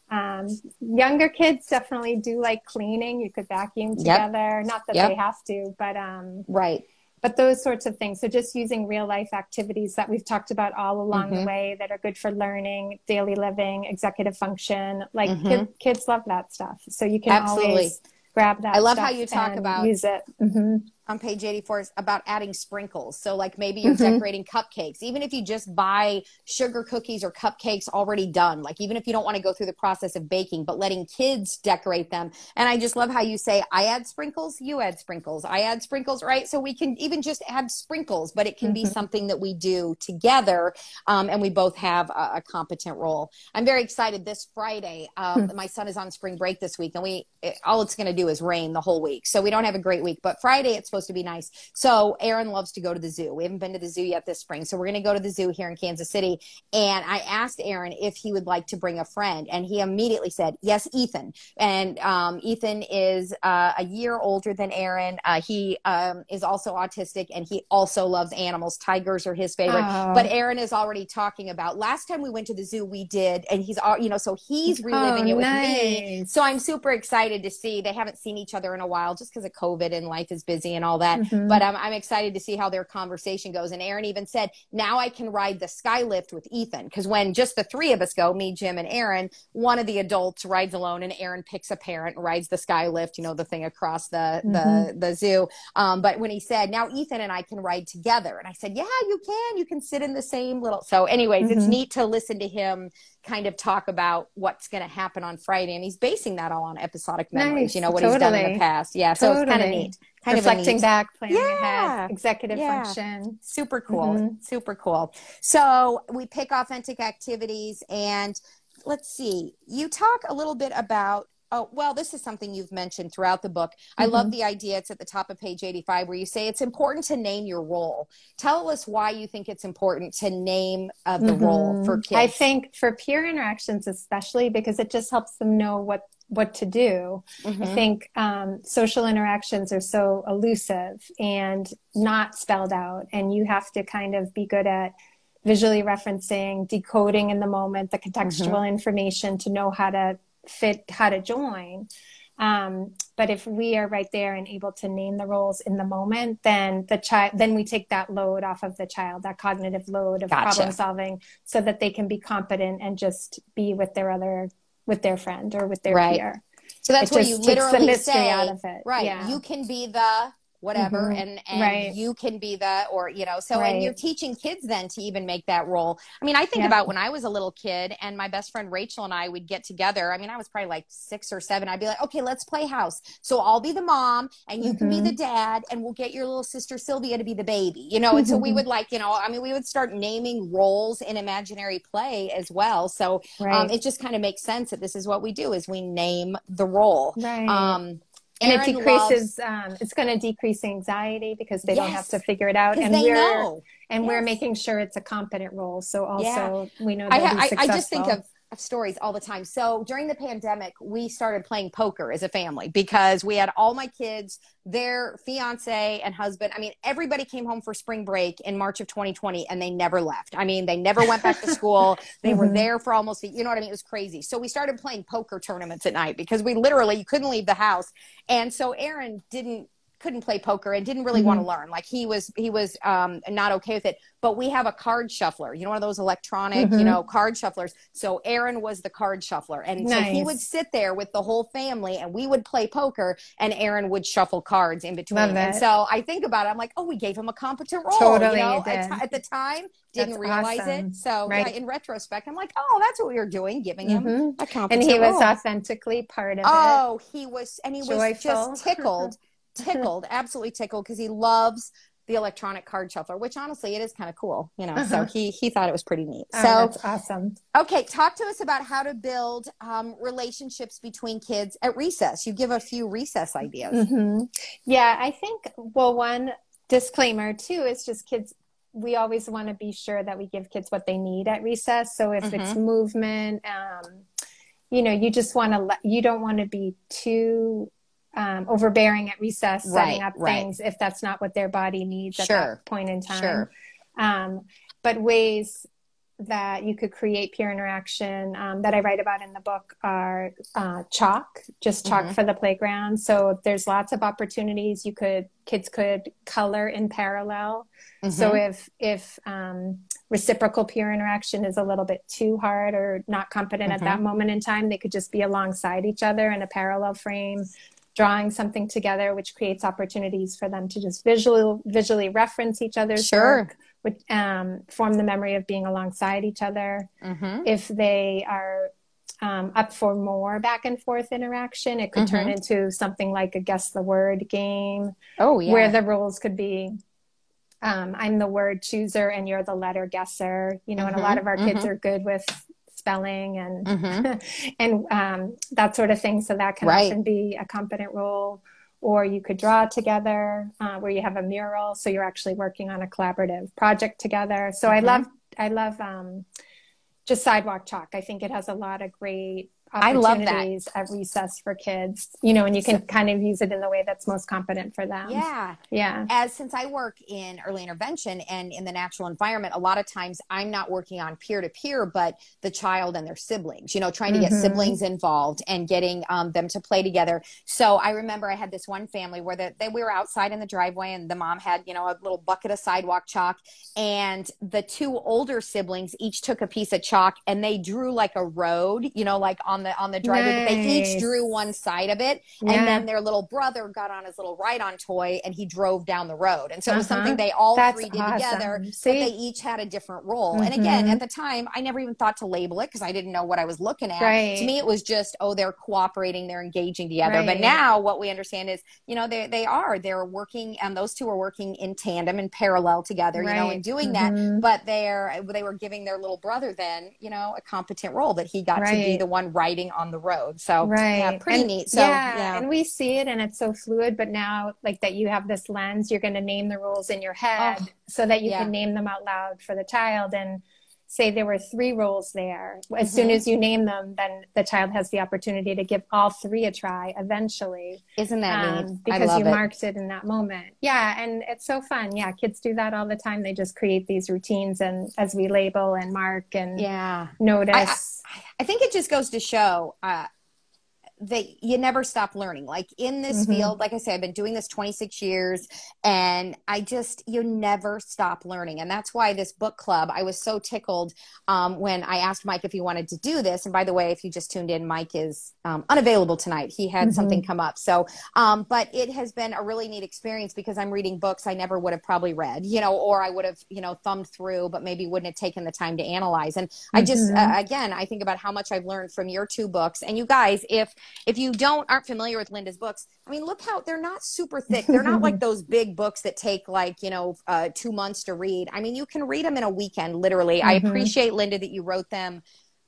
Um, younger kids definitely do like cleaning. You could vacuum together, yep. not that yep. they have to, but, um, right. But those sorts of things. So just using real life activities that we've talked about all along mm-hmm. the way that are good for learning, daily living, executive function. Like mm-hmm. kids, kids love that stuff. So you can Absolutely. always grab that. I love stuff how you talk about use it. Mm-hmm. on page eighty-four is about adding sprinkles. So like maybe you're mm-hmm. decorating cupcakes, even if you just buy sugar cookies or cupcakes already done, like even if you don't want to go through the process of baking, but letting kids decorate them. And I just love how you say, I add sprinkles, you add sprinkles, I add sprinkles, right? So we can even just add sprinkles, but it can mm-hmm. be something that we do together. Um, and we both have a, a competent role. I'm very excited this Friday. Um, mm-hmm. My son is on spring break this week and we, it, all it's going to do is rain the whole week. So we don't have a great week, but Friday it's supposed to be nice. So Aaron loves to go to the zoo. We haven't been to the zoo yet this spring. So we're going to go to the zoo here in Kansas City. And I asked Aaron if he would like to bring a friend. And he immediately said, yes, Ethan. And um, Ethan is uh, a year older than Aaron. Uh, he um, is also autistic and he also loves animals. Tigers are his favorite. Oh. But Aaron is already talking about last time we went to the zoo, we did. And he's, all, you know, so he's reliving oh, it with nice. me. So I'm super excited to see. They haven't seen each other in a while just because of COVID and life is busy and all that. Mm-hmm. But um, I'm excited to see how their conversation goes. And Aaron even said, now I can ride the Skylift with Ethan. Because when just the three of us go, me, Jim, and Aaron, one of the adults rides alone and Aaron picks a parent and rides the Skylift, you know, the thing across the, mm-hmm. the, the zoo. Um, but when he said, now Ethan and I can ride together. And I said, yeah, you can. You can sit in the same little. So anyways, mm-hmm. it's neat to listen to him kind of talk about what's going to happen on Friday. And he's basing that all on episodic memories, nice. you know, what totally. he's done in the past. Yeah. Totally. So it's kind of neat. Kind reflecting of back, planning yeah. ahead, executive yeah. function. Super cool. Mm-hmm. Super cool. So we pick authentic activities and let's see, you talk a little bit about, oh, well, this is something you've mentioned throughout the book. Mm-hmm. I love the idea. It's at the top of page eighty-five where you say it's important to name your role. Tell us why you think it's important to name uh, the mm-hmm. role for kids. I think for peer interactions, especially because it just helps them know what what to do. Mm-hmm. I think um, social interactions are so elusive and not spelled out. And you have to kind of be good at visually referencing, decoding in the moment, the contextual mm-hmm. information to know how to fit, how to join. Um, but if we are right there and able to name the roles in the moment, then the child, then we take that load off of the child, that cognitive load of gotcha. problem solving so that they can be competent and just be with their other with their friend or with their right. peer. So that's it where you literally say, out of it. right, yeah. you can be the whatever, mm-hmm. and, and right. you can be the, or, you know, so, right. and you're teaching kids then to even make that role. I mean, I think yeah. about when I was a little kid and my best friend Rachel and I would get together. I mean, I was probably like six or seven. I'd be like, okay, let's play house. So I'll be the mom and you mm-hmm. can be the dad, and we'll get your little sister Sylvia to be the baby, you know? And so we would like, you know, I mean, we would start naming roles in imaginary play as well. So right. um, it just kind of makes sense that this is what we do, is we name the role. Right. Um, And Aaron it decreases, loves, um, it's going to decrease anxiety because they yes, don't have to figure it out. And we're know. and yes. we're making sure it's a competent role. So also yeah. we know that I, I, I just think of, of stories all the time. So during the pandemic, we started playing poker as a family because we had all my kids, their fiance and husband. I mean, everybody came home for spring break in March of twenty twenty and they never left. I mean, they never went back to school. They mm-hmm. were there for almost, a, you know what I mean? It was crazy. So we started playing poker tournaments at night because we literally, you couldn't leave the house. And so Aaron didn't, couldn't play poker and didn't really mm-hmm. want to learn. Like he was, he was um, not okay with it, but we have a card shuffler, you know, one of those electronic, mm-hmm. you know, card shufflers. So Aaron was the card shuffler. And nice. so he would sit there with the whole family and we would play poker and Aaron would shuffle cards in between. And so I think about it, I'm like, oh, we gave him a competent role. Totally, you know, at, t- at the time, didn't that's realize awesome. It. So right. yeah, in retrospect, I'm like, oh, that's what we were doing, giving him mm-hmm. a competent role. And he role. was authentically part of oh, it. Oh, he was, and he Joyful. was just tickled. Tickled, absolutely tickled, because he loves the electronic card shuffler, which honestly, it is kind of cool, you know, uh-huh. so he he thought it was pretty neat. Oh, so that's awesome. Okay, talk to us about how to build um, relationships between kids at recess. You give a few recess ideas. Mm-hmm. Yeah, I think, well, one disclaimer, too, is just kids, we always want to be sure that we give kids what they need at recess. So if mm-hmm. it's movement, um, you know, you just want to, le- you don't want to be too... Um, overbearing at recess, right, setting up right. things if that's not what their body needs sure. at that point in time. Sure. Um, but ways that you could create peer interaction um, that I write about in the book are uh, chalk, just chalk mm-hmm. for the playground. So there's lots of opportunities you could, kids could color in parallel. Mm-hmm. So if, if um, reciprocal peer interaction is a little bit too hard or not competent mm-hmm. at that moment in time, they could just be alongside each other in a parallel frame, drawing something together, which creates opportunities for them to just visually visually reference each other's sure. work, which um, form the memory of being alongside each other. Mm-hmm. If they are um, up for more back and forth interaction, it could mm-hmm. turn into something like a guess the word game, oh, yeah. where the rules could be um, I'm the word chooser and you're the letter guesser. You know, mm-hmm. and a lot of our kids mm-hmm. are good with spelling and mm-hmm. and um, that sort of thing. So that can right. often be a competent role. Or you could draw together uh, where you have a mural. So you're actually working on a collaborative project together. So mm-hmm. I love I love um, just sidewalk chalk. I think it has a lot of great opportunities at recess for kids, you know, and you can kind of use it in the way that's most competent for them. Yeah. Yeah. As since I work in early intervention and in the natural environment, a lot of times I'm not working on peer to peer, but the child and their siblings, you know, trying to get mm-hmm. siblings involved and getting um, them to play together. So I remember I had this one family where the, they, we were outside in the driveway and the mom had, you know, a little bucket of sidewalk chalk, and the two older siblings each took a piece of chalk and they drew like a road, you know, like on On the, on the driveway, nice. But they each drew one side of it. Yeah. And then their little brother got on his little ride-on toy and he drove down the road. And so uh-huh. it was something they all That's three did awesome. Together, See? But they each had a different role. Mm-hmm. And again, at the time, I never even thought to label it because I didn't know what I was looking at. Right. To me, it was just, oh, they're cooperating, they're engaging together. Right. But now what we understand is, you know, they, they are, they're working, and those two are working in tandem and parallel together, right. you know, and doing mm-hmm. that. But they're, they were giving their little brother then, you know, a competent role that he got right. to be the one right on the road. So right. yeah, pretty and, neat. So yeah, yeah, and we see it and it's so fluid, but now like that you have this lens, you're going to name the rules in your head oh, so that you yeah. can name them out loud for the child and say there were three rules there. As mm-hmm. soon as you name them, then the child has the opportunity to give all three a try eventually. Isn't that um, neat? Because I love you it. Marked it in that moment. Yeah. And it's so fun. Yeah. Kids do that all the time. They just create these routines and as we label and mark and yeah. notice. I, I, I think it just goes to show, uh, that you never stop learning. Like in this mm-hmm. field, like I say, I've been doing this twenty-six years and I just, you never stop learning. And that's why this book club, I was so tickled um, when I asked Mike if he wanted to do this. And by the way, if you just tuned in, Mike is um, unavailable tonight. He had mm-hmm. something come up. So, um, but it has been a really neat experience because I'm reading books I never would have probably read, you know, or I would have, you know, thumbed through, but maybe wouldn't have taken the time to analyze. And mm-hmm. I just, uh, again, I think about how much I've learned from your two books. And you guys, if, If you don't aren't familiar with Linda's books, I mean, look how they're not super thick. They're not like those big books that take like, you know, uh, two months to read. I mean, you can read them in a weekend, literally. Mm-hmm. I appreciate, Linda, that you wrote them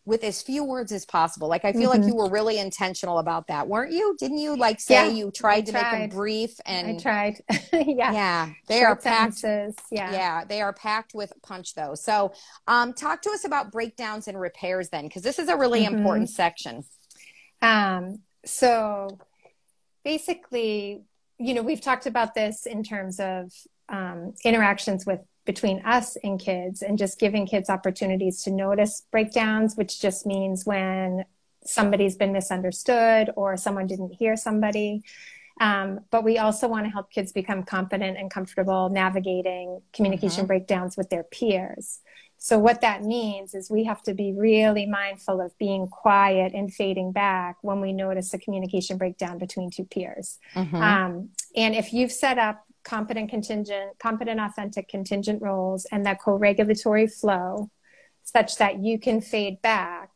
with as few words as possible. Like, I feel mm-hmm. like you were really intentional about that, weren't you? Didn't you like say yeah, you tried to tried. make them brief? And I tried. yeah. Yeah. They Short are packed. Yeah. yeah. They are packed with punch though. So um, talk to us about breakdowns and repairs then, because this is a really mm-hmm. important section. Um, so basically, you know, we've talked about this in terms of, um, interactions with, between us and kids and just giving kids opportunities to notice breakdowns, which just means when somebody's been misunderstood or someone didn't hear somebody. Um, but we also want to help kids become confident and comfortable navigating communication mm-hmm. breakdowns with their peers. So what that means is we have to be really mindful of being quiet and fading back when we notice a communication breakdown between two peers. Mm-hmm. Um, and if you've set up competent contingent, competent authentic contingent roles and that co-regulatory flow such that you can fade back,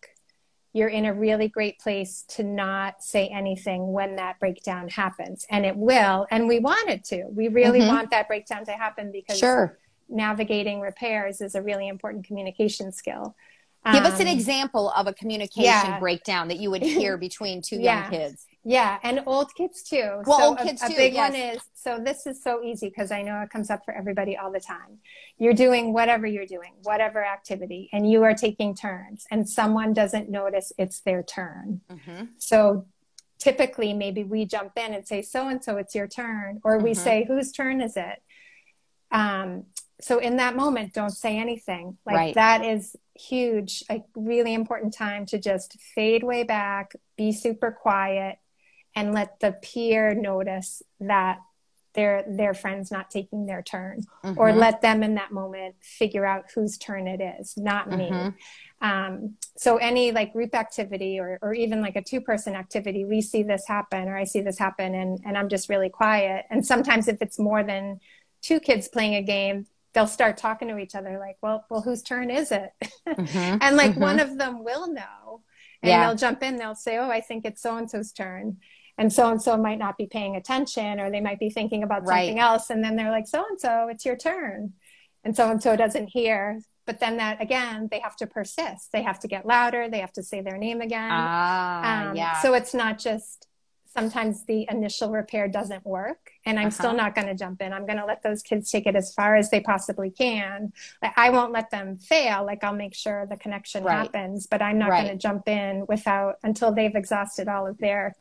you're in a really great place to not say anything when that breakdown happens. And it will, and we want it to. We really mm-hmm. want that breakdown to happen because sure. navigating repairs is a really important communication skill. Give um, us an example of a communication yeah. breakdown that you would hear between two yeah. young kids. Yeah, and old kids too. Well, so old a, kids a too, big yes. one is, so this is so easy because I know it comes up for everybody all the time. You're doing whatever you're doing, whatever activity, and you are taking turns, and someone doesn't notice it's their turn. Mm-hmm. So typically, maybe we jump in and say, so-and-so, it's your turn, or we mm-hmm. say, whose turn is it? Um, so in that moment, don't say anything. Like right. that is huge, a really important time to just fade way back, be super quiet, and let the peer notice that their their friend's not taking their turn, mm-hmm. or let them in that moment figure out whose turn it is, not mm-hmm. me. Um, so any like group activity or or even like a two-person activity, we see this happen or I see this happen and, and I'm just really quiet. And sometimes if it's more than two kids playing a game, they'll start talking to each other like, well, well whose turn is it? Mm-hmm. and like mm-hmm. one of them will know and yeah. they'll jump in, they'll say, oh, I think it's so-and-so's turn. And so-and-so might not be paying attention or they might be thinking about right. something else. And then they're like, so-and-so, it's your turn. And so-and-so doesn't hear. But then that, again, they have to persist. They have to get louder. They have to say their name again. Ah, um, yeah. So it's not just sometimes the initial repair doesn't work. And I'm uh-huh. still not going to jump in. I'm going to let those kids take it as far as they possibly can. Like, I won't let them fail. Like I'll make sure the connection right. happens. But I'm not right. going to jump in without until they've exhausted all of their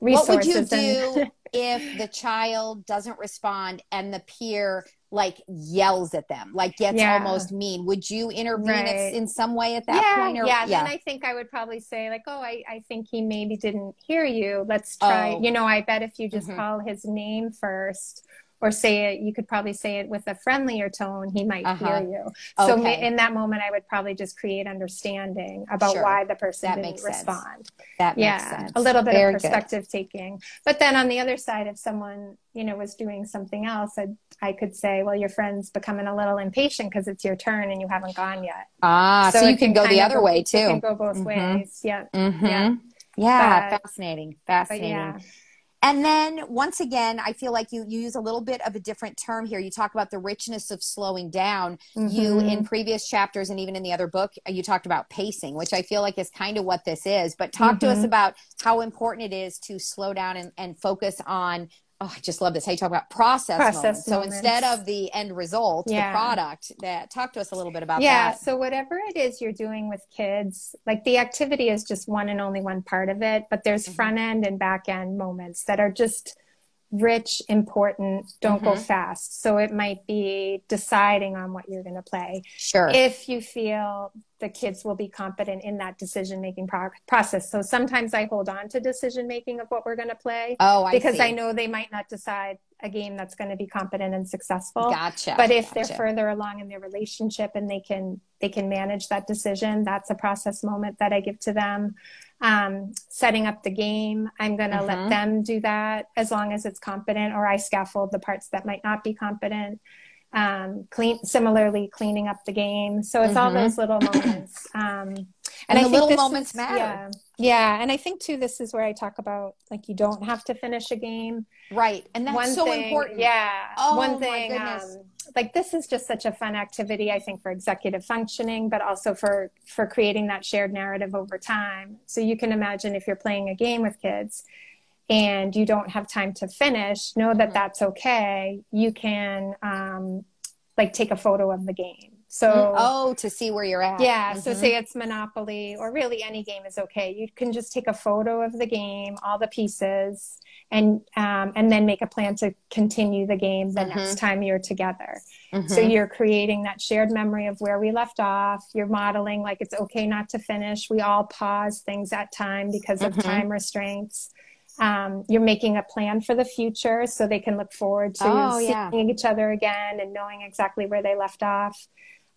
resources. What would you do if the child doesn't respond and the peer like yells at them, like gets yeah. almost mean? Would you intervene right. in some way at that yeah, point? Or, yeah, yeah, then I think I would probably say like, oh, I, I think he maybe didn't hear you. Let's try, oh. you know, I bet if you just mm-hmm. call his name first or say it, you could probably say it with a friendlier tone, he might uh-huh. hear you. So okay. in that moment, I would probably just create understanding about sure. why the person that didn't makes respond. Sense. That yeah, makes sense. A little bit Very of perspective good. Taking. But then on the other side, if someone, you know, was doing something else, I I could say, well, your friend's becoming a little impatient because it's your turn and you haven't gone yet. Ah, so, so you can go the other go, way too. You can go both mm-hmm. ways. Yeah. Mm-hmm. Yeah. Yeah. But, fascinating. Fascinating. Yeah. And then once again, I feel like you, you use a little bit of a different term here. You talk about the richness of slowing down. Mm-hmm. You, in previous chapters and even in the other book, you talked about pacing, which I feel like is kind of what this is. But talk mm-hmm. to us about how important it is to slow down and, and focus on, oh, I just love this, how you talk about process, process moments. moments. So instead of the end result, yeah. the product, that talk to us a little bit about yeah, that. Yeah, so whatever it is you're doing with kids, like the activity is just one and only one part of it, but there's mm-hmm. front end and back end moments that are just rich, important, don't mm-hmm. go fast. So it might be deciding on what you're going to play. Sure. If you feel the kids will be competent in that decision-making pro- process. So sometimes I hold on to decision-making of what we're going to play. Oh, I Because see. I know they might not decide a game that's going to be competent and successful. Gotcha. But if gotcha. they're further along in their relationship and they can they can manage that decision, that's a process moment that I give to them. Um, setting up the game, I'm going to mm-hmm. let them do that as long as it's competent, or I scaffold the parts that might not be competent. Um, clean, similarly, cleaning up the game. So it's mm-hmm. all those little moments. Um, and, and I the think little moments is, matter. Yeah, yeah. And I think too, this is where I talk about, like, you don't have to finish a game. Right. And that's one so thing, important. Yeah. Oh, one thing, my goodness. Um, like, this is just such a fun activity, I think, for executive functioning, but also for, for creating that shared narrative over time. So you can imagine if you're playing a game with kids and you don't have time to finish, know that mm-hmm. that's okay. You can um, like take a photo of the game. So oh, to see where you're at. Yeah. Mm-hmm. So say it's Monopoly, or really any game is okay. You can just take a photo of the game, all the pieces, and um, and then make a plan to continue the game the mm-hmm. next time you're together. Mm-hmm. So you're creating that shared memory of where we left off. You're modeling like it's okay not to finish. We all pause things at time because of mm-hmm. time restraints. Um, you're making a plan for the future so they can look forward to oh, seeing yeah. each other again and knowing exactly where they left off.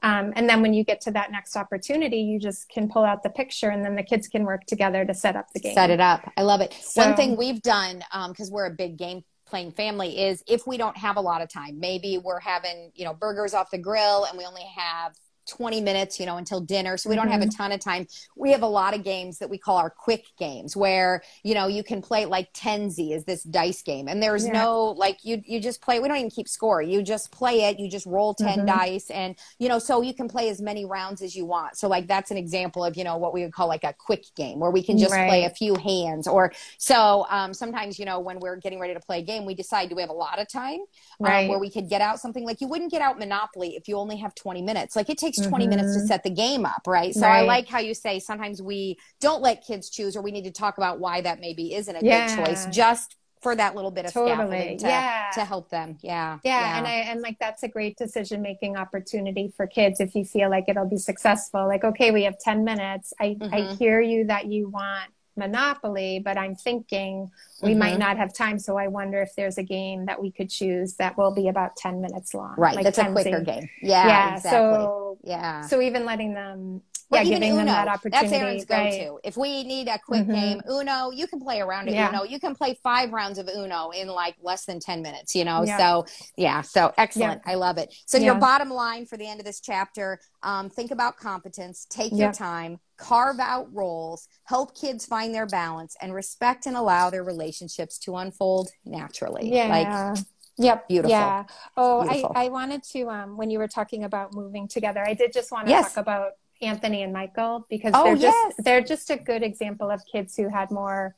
Um, and then when you get to that next opportunity, you just can pull out the picture, and then the kids can work together to set up the game. Set it up. I love it. So, one thing we've done, um, because we're a big game playing family, is if we don't have a lot of time, maybe we're having, you know, burgers off the grill and we only have twenty minutes, you know, until dinner. So we don't mm-hmm. have a ton of time. We have a lot of games that we call our quick games where, you know, you can play, like Tenzi is this dice game. And there's yeah. no, like, you you just play, we don't even keep score. You just play it. You just roll ten mm-hmm. dice, and, you know, so you can play as many rounds as you want. So, like, that's an example of, you know, what we would call like a quick game where we can just right. play a few hands. Or so um, sometimes, you know, when we're getting ready to play a game, we decide, do we have a lot of time right. um, where we could get out something? Like, you wouldn't get out Monopoly if you only have twenty minutes. Like, it takes twenty mm-hmm. minutes to set the game up, right? So right. I like how you say sometimes we don't let kids choose, or we need to talk about why that maybe isn't a yeah. good choice, just for that little bit of totally. scaffolding to, yeah. to help them. Yeah. yeah. Yeah. And I, and like, that's a great decision-making opportunity for kids if you feel like it'll be successful. Like, okay, we have ten minutes. I, mm-hmm. I hear you that you want Monopoly, but I'm thinking we mm-hmm. might not have time. So I wonder if there's a game that we could choose that will be about ten minutes long. Right. Like that's Tenzi. A quicker game. Yeah. Yeah. Exactly. So, yeah. So even letting them, well, yeah, even giving Uno, them that opportunity. That's Aaron's right? go-to. If we need a quick mm-hmm. game, Uno, you can play a round of yeah. Uno. You can play five rounds of Uno in like less than ten minutes, you know? Yeah. So yeah. So excellent. Yeah. I love it. So yeah. your bottom line for the end of this chapter, um, think about competence, take yeah. your time, carve out roles, help kids find their balance, and respect and allow their relationships to unfold naturally. Yeah. Like, yep. Beautiful. Yeah. Oh, beautiful. I, I wanted to, um, when you were talking about moving together, I did just want to yes. talk about Anthony and Michael, because oh, they're yes. just, they're just a good example of kids who had more,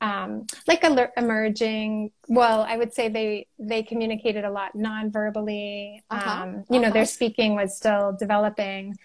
um, like alert emerging. Well, I would say they, they communicated a lot non-verbally. Uh-huh. Um, you uh-huh. know, their speaking was still developing,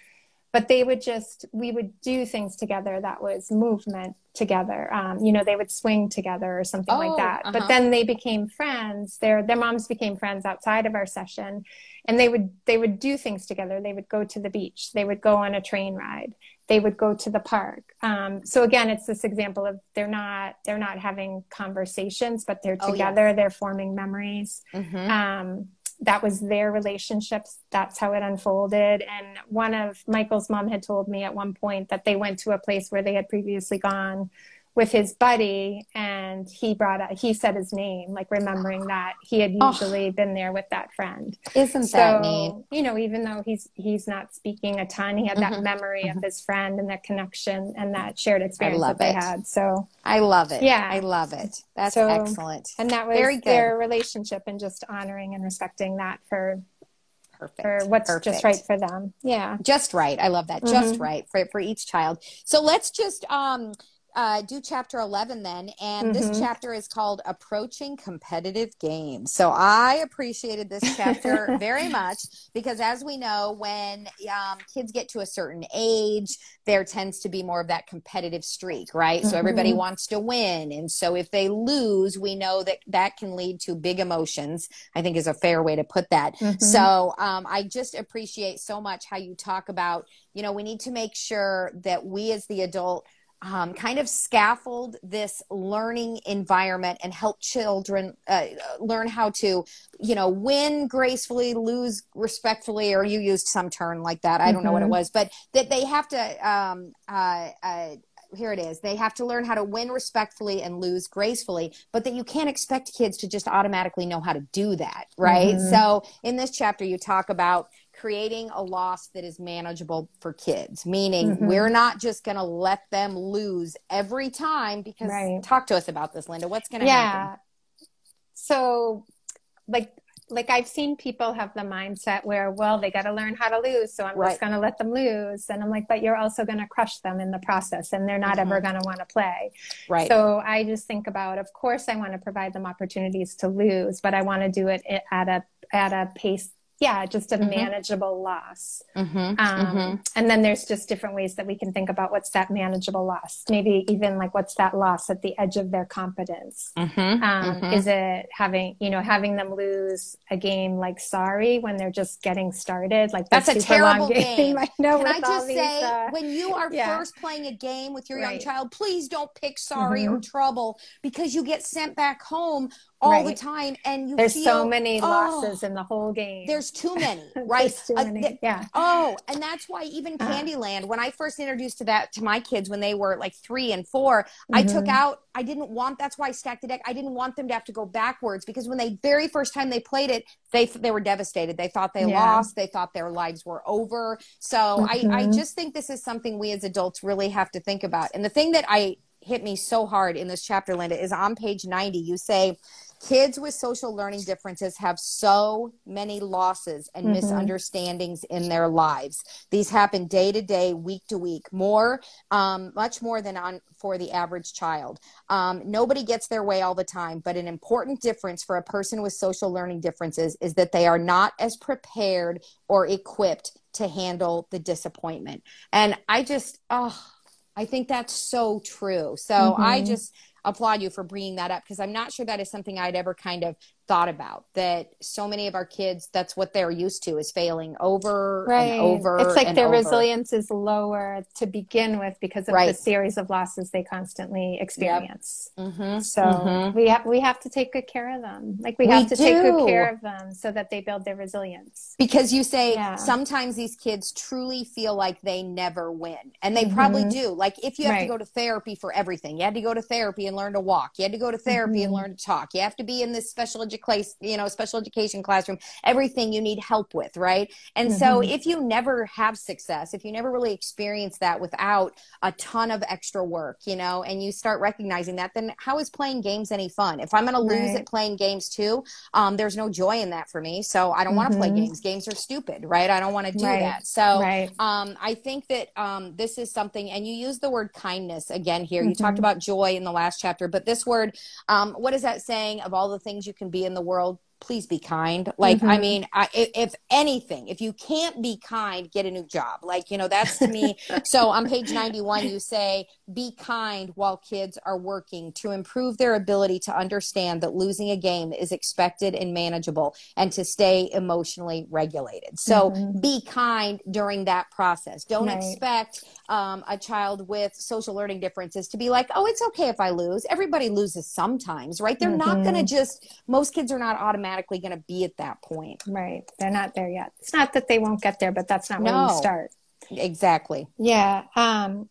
but they would just, we would do things together that was movement together. Um, you know, they would swing together or something oh, like that. Uh-huh. But then they became friends. Their their moms became friends outside of our session. And they would they would do things together. They would go to the beach. They would go on a train ride. They would go to the park. Um, so again, it's this example of they're not they're not having conversations, but they're together. Oh, yes. They're forming memories. Mm-hmm. Um, that was their relationships. That's how it unfolded. And one of Michael's mom had told me at one point that they went to a place where they had previously gone with his buddy, and he brought up, he said his name, like remembering that he had usually oh. been there with that friend. Isn't so, that neat? You know, even though he's, he's not speaking a ton, he had mm-hmm. that memory mm-hmm. of his friend and that connection and that shared experience that they it. had. So I love it. Yeah. I love it. That's so excellent. And that was Very good. their relationship, and just honoring and respecting that for Perfect. Or what's Perfect. just right for them. Yeah. Just right. I love that. Mm-hmm. Just right for, for each child. So let's just, um, uh, do chapter eleven then. And mm-hmm. this chapter is called Approaching Competitive Games. So I appreciated this chapter very much because, as we know, when um, kids get to a certain age, there tends to be more of that competitive streak, right? Mm-hmm. So everybody wants to win. And so if they lose, we know that that can lead to big emotions, I think is a fair way to put that. Mm-hmm. So um, I just appreciate so much how you talk about, you know, we need to make sure that we as the adult um, kind of scaffold this learning environment and help children uh, learn how to, you know, win gracefully, lose respectfully, or you used some term like that. I don't mm-hmm. know what it was, but that they have to, um, uh, uh, here it is. They have to learn how to win respectfully and lose gracefully, but that you can't expect kids to just automatically know how to do that, right? Mm-hmm. So in this chapter, you talk about creating a loss that is manageable for kids, meaning mm-hmm. we're not just going to let them lose every time because right. talk to us about this, Linda. What's going to yeah. happen? So like, like I've seen people have the mindset where, well, they got to learn how to lose. So I'm right. just going to let them lose. And I'm like, but you're also going to crush them in the process and they're not mm-hmm. ever going to want to play. Right. So I just think about, of course, I want to provide them opportunities to lose, but I want to do it at a, at a pace Yeah, just a mm-hmm. manageable loss. Mm-hmm. Um, mm-hmm. And then there's just different ways that we can think about what's that manageable loss. Maybe even like what's that loss at the edge of their competence. Mm-hmm. Um, mm-hmm. Is it having, you know, having them lose a game like Sorry when they're just getting started? Like That's, that's a terrible game. game. I know, Can I just these, say, uh, when you are yeah. first playing a game with your right. young child, please don't pick Sorry mm-hmm. or Trouble because you get sent back home all right. the time, and you there's feel, so many oh, losses in the whole game. There's too many, right? too uh, many. Th- yeah. Oh, and that's why even Candyland. Uh, when I first introduced to that to my kids when they were like three and four, mm-hmm. I took out. I didn't want. That's why I stacked the deck. I didn't want them to have to go backwards because when they very first time they played it, they they were devastated. They thought they yeah. lost. They thought their lives were over. So mm-hmm. I I just think this is something we as adults really have to think about. And the thing that I hit me so hard in this chapter, Linda, is on page ninety. You say. Kids with social learning differences have so many losses and mm-hmm. misunderstandings in their lives. These happen day to day, week to week, more, um, much more than on for the average child. Um, nobody gets their way all the time, but an important difference for a person with social learning differences is that they are not as prepared or equipped to handle the disappointment. And I just, oh, I think that's so true. So mm-hmm. I just... applaud you for bringing that up because I'm not sure that is something I'd ever kind of thought about, that so many of our kids, that's what they're used to is failing over right. and over. It's like their over. resilience is lower to begin with because of right. the series of losses they constantly experience. Yep. Mm-hmm. So mm-hmm. we have, we have to take good care of them. Like we, we have to do. take good care of them so that they build their resilience. Because you say yeah. sometimes these kids truly feel like they never win. And they mm-hmm. probably do. Like if you have right. to go to therapy for everything, you had to go to therapy and learn to walk. You had to go to therapy mm-hmm. and learn to talk. You have to be in this special education class, you know, special education classroom, everything you need help with, right? And mm-hmm. so if you never have success, if you never really experience that without a ton of extra work, you know, and you start recognizing that, then how is playing games any fun? If I'm going right. to lose at playing games too, um, there's no joy in that for me. So I don't want to mm-hmm. play games. Games are stupid, right? I don't want to do right. that. So right. um, I think that um, this is something, and you used the word kindness again here. Mm-hmm. You talked about joy in the last chapter, but this word, um, what is that saying of all the things you can be in the world, please be kind. Like, mm-hmm. I mean, I, if anything, if you can't be kind, get a new job. Like, you know, that's to me. So on page ninety-one, you say, be kind while kids are working to improve their ability to understand that losing a game is expected and manageable and to stay emotionally regulated. So mm-hmm. be kind during that process. Don't right. expect um, a child with social learning differences to be like, oh, it's okay if I lose. Everybody loses sometimes, right? They're mm-hmm. not going to just, most kids are not automatic. going to be at that point. Right. They're not there yet. It's not that they won't get there, but that's not no. where you start. Exactly. Yeah. Um,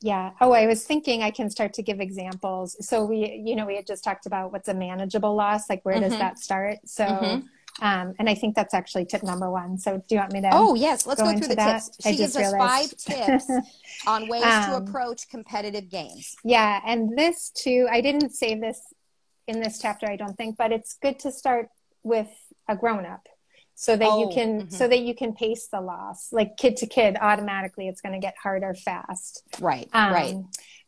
yeah. Oh, I was thinking I can start to give examples. So we, you know, we had just talked about what's a manageable loss, like where mm-hmm. does that start? So, mm-hmm. um, and I think that's actually tip number one. So do you want me to? Oh yes. Let's go, go through the that? tips. She I gives us realized. five tips on ways um, to approach competitive games. Yeah. And this too, I didn't say this in this chapter, I don't think, but it's good to start with a grown-up. so that oh, you can mm-hmm. so that you can pace the loss, like kid to kid automatically. It's going to get harder fast. Right. Um, right.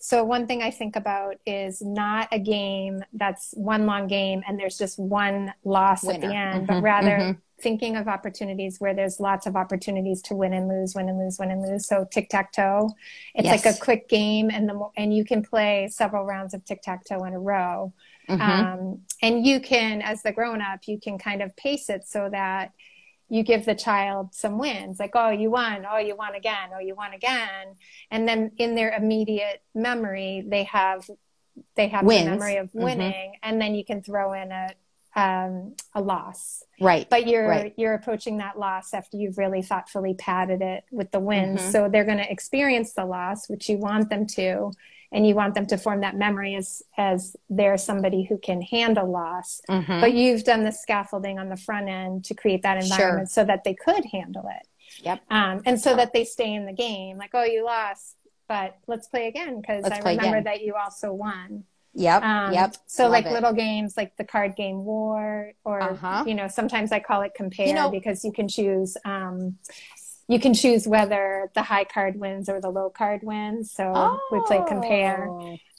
So one thing I think about is not a game that's one long game and there's just one loss winner. At the end, mm-hmm, but rather mm-hmm. thinking of opportunities where there's lots of opportunities to win and lose, win and lose, win and lose. So tic-tac-toe, it's yes. like a quick game, and the and you can play several rounds of tic-tac-toe in a row. Mm-hmm. Um, and you can, as the grown-up, you can kind of pace it so that you give the child some wins, like, oh, you won, oh, you won again, oh, you won again. And then in their immediate memory, they have they have wins. The memory of winning, mm-hmm. and then you can throw in a um, a loss. Right. But you're right. you're approaching that loss after you've really thoughtfully padded it with the wins. Mm-hmm. So they're going to experience the loss, which you want them to, and you want them to form that memory as, as they're somebody who can handle loss. Mm-hmm. But you've done the scaffolding on the front end to create that environment sure. so that they could handle it. Yep. Um, and so that they stay in the game, like, oh, you lost, but let's play again, because I remember again. that you also won. Yep. Um, yep. So Love like it. Little games like the card game War, or, uh-huh. you know, sometimes I call it compare, you know, because you can choose, um, you can choose whether the high card wins or the low card wins. So oh. we play compare,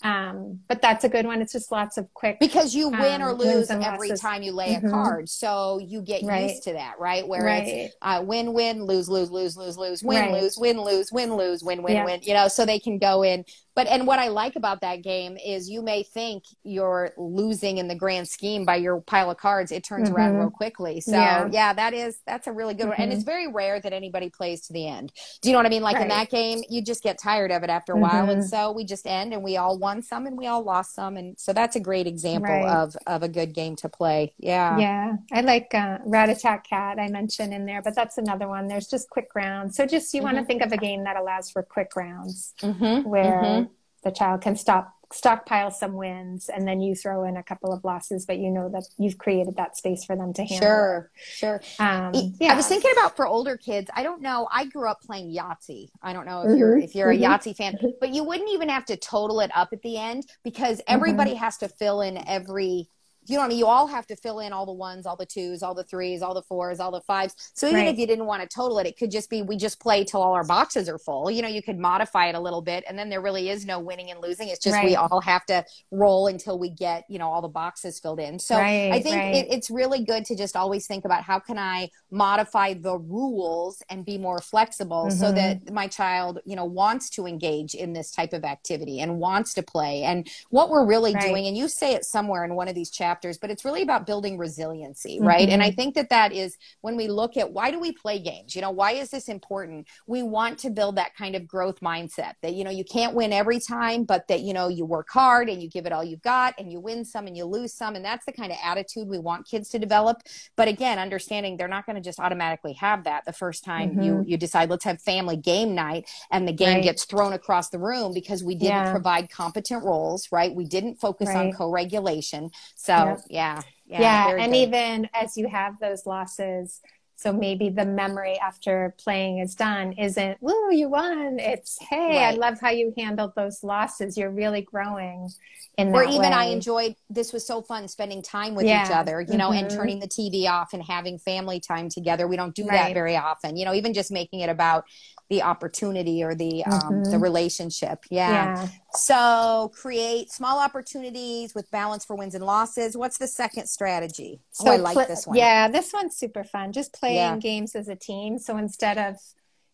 um, but that's a good one. It's just lots of quick, because you win um, or lose every losses. Time you lay mm-hmm. a card. So you get right. used to that, right? Where right. it's uh, win, win, lose, lose, lose, lose, lose, win, right. lose, win, lose, win, lose, win, win, yeah. win, you know, so they can go in. But, and what I like about that game is you may think you're losing in the grand scheme by your pile of cards. It turns mm-hmm. around real quickly. So yeah. yeah, that is, that's a really good mm-hmm. one. And it's very rare that anybody plays to the end. Do you know what I mean? Like right. in that game, you just get tired of it after a mm-hmm. while. And so we just end, and we all won some and we all lost some. And so that's a great example right. of, of a good game to play. Yeah. Yeah. I like uh, Rat Attack Cat I mentioned in there, but that's another one. There's just quick rounds. So just, you mm-hmm. want to think of a game that allows for quick rounds mm-hmm. where mm-hmm. the child can stop stockpile some wins, and then you throw in a couple of losses, but you know that you've created that space for them to handle. Sure, sure. Um, yeah. I was thinking about for older kids. I don't know. I grew up playing Yahtzee. I don't know if mm-hmm. you're if you're mm-hmm. a Yahtzee fan, but you wouldn't even have to total it up at the end, because everybody mm-hmm. has to fill in every. You know what I mean? You all have to fill in all the ones, all the twos, all the threes, all the fours, all the fives. So even right. if you didn't want to total it, it could just be, we just play till all our boxes are full. You know, you could modify it a little bit, and then there really is no winning and losing. It's just right. we all have to roll until we get, you know, all the boxes filled in. So right, I think right. it, it's really good to just always think about, how can I modify the rules and be more flexible mm-hmm. so that my child, you know, wants to engage in this type of activity and wants to play. And what we're really right. doing, and you say it somewhere in one of these chapters, but it's really about building resiliency, right? Mm-hmm. And I think that that is, when we look at why do we play games, you know, why is this important? We want to build that kind of growth mindset that, you know, you can't win every time, but that, you know, you work hard and you give it all you've got, and you win some and you lose some. And that's the kind of attitude we want kids to develop. But again, understanding they're not going to just automatically have that the first time mm-hmm. you, you decide, let's have family game night, and the game right. gets thrown across the room because we didn't yeah. provide competent roles, right? We didn't focus right. on co-regulation. So yeah. Yeah. Yeah. yeah. And good. Even as you have those losses, so maybe the memory after playing is done isn't, woo, you won. It's, hey, right. I love how you handled those losses. You're really growing in that way. Or even, I enjoyed, this was so fun spending time with yeah. each other, you know, mm-hmm. and turning the T V off and having family time together. We don't do right. that very often, you know, even just making it about the opportunity or the um, mm-hmm. the relationship. Yeah. yeah. So create small opportunities with balance for wins and losses. What's the second strategy? So oh, I like pl- this one. Yeah, this one's super fun. Just playing yeah. games as a team. So instead of,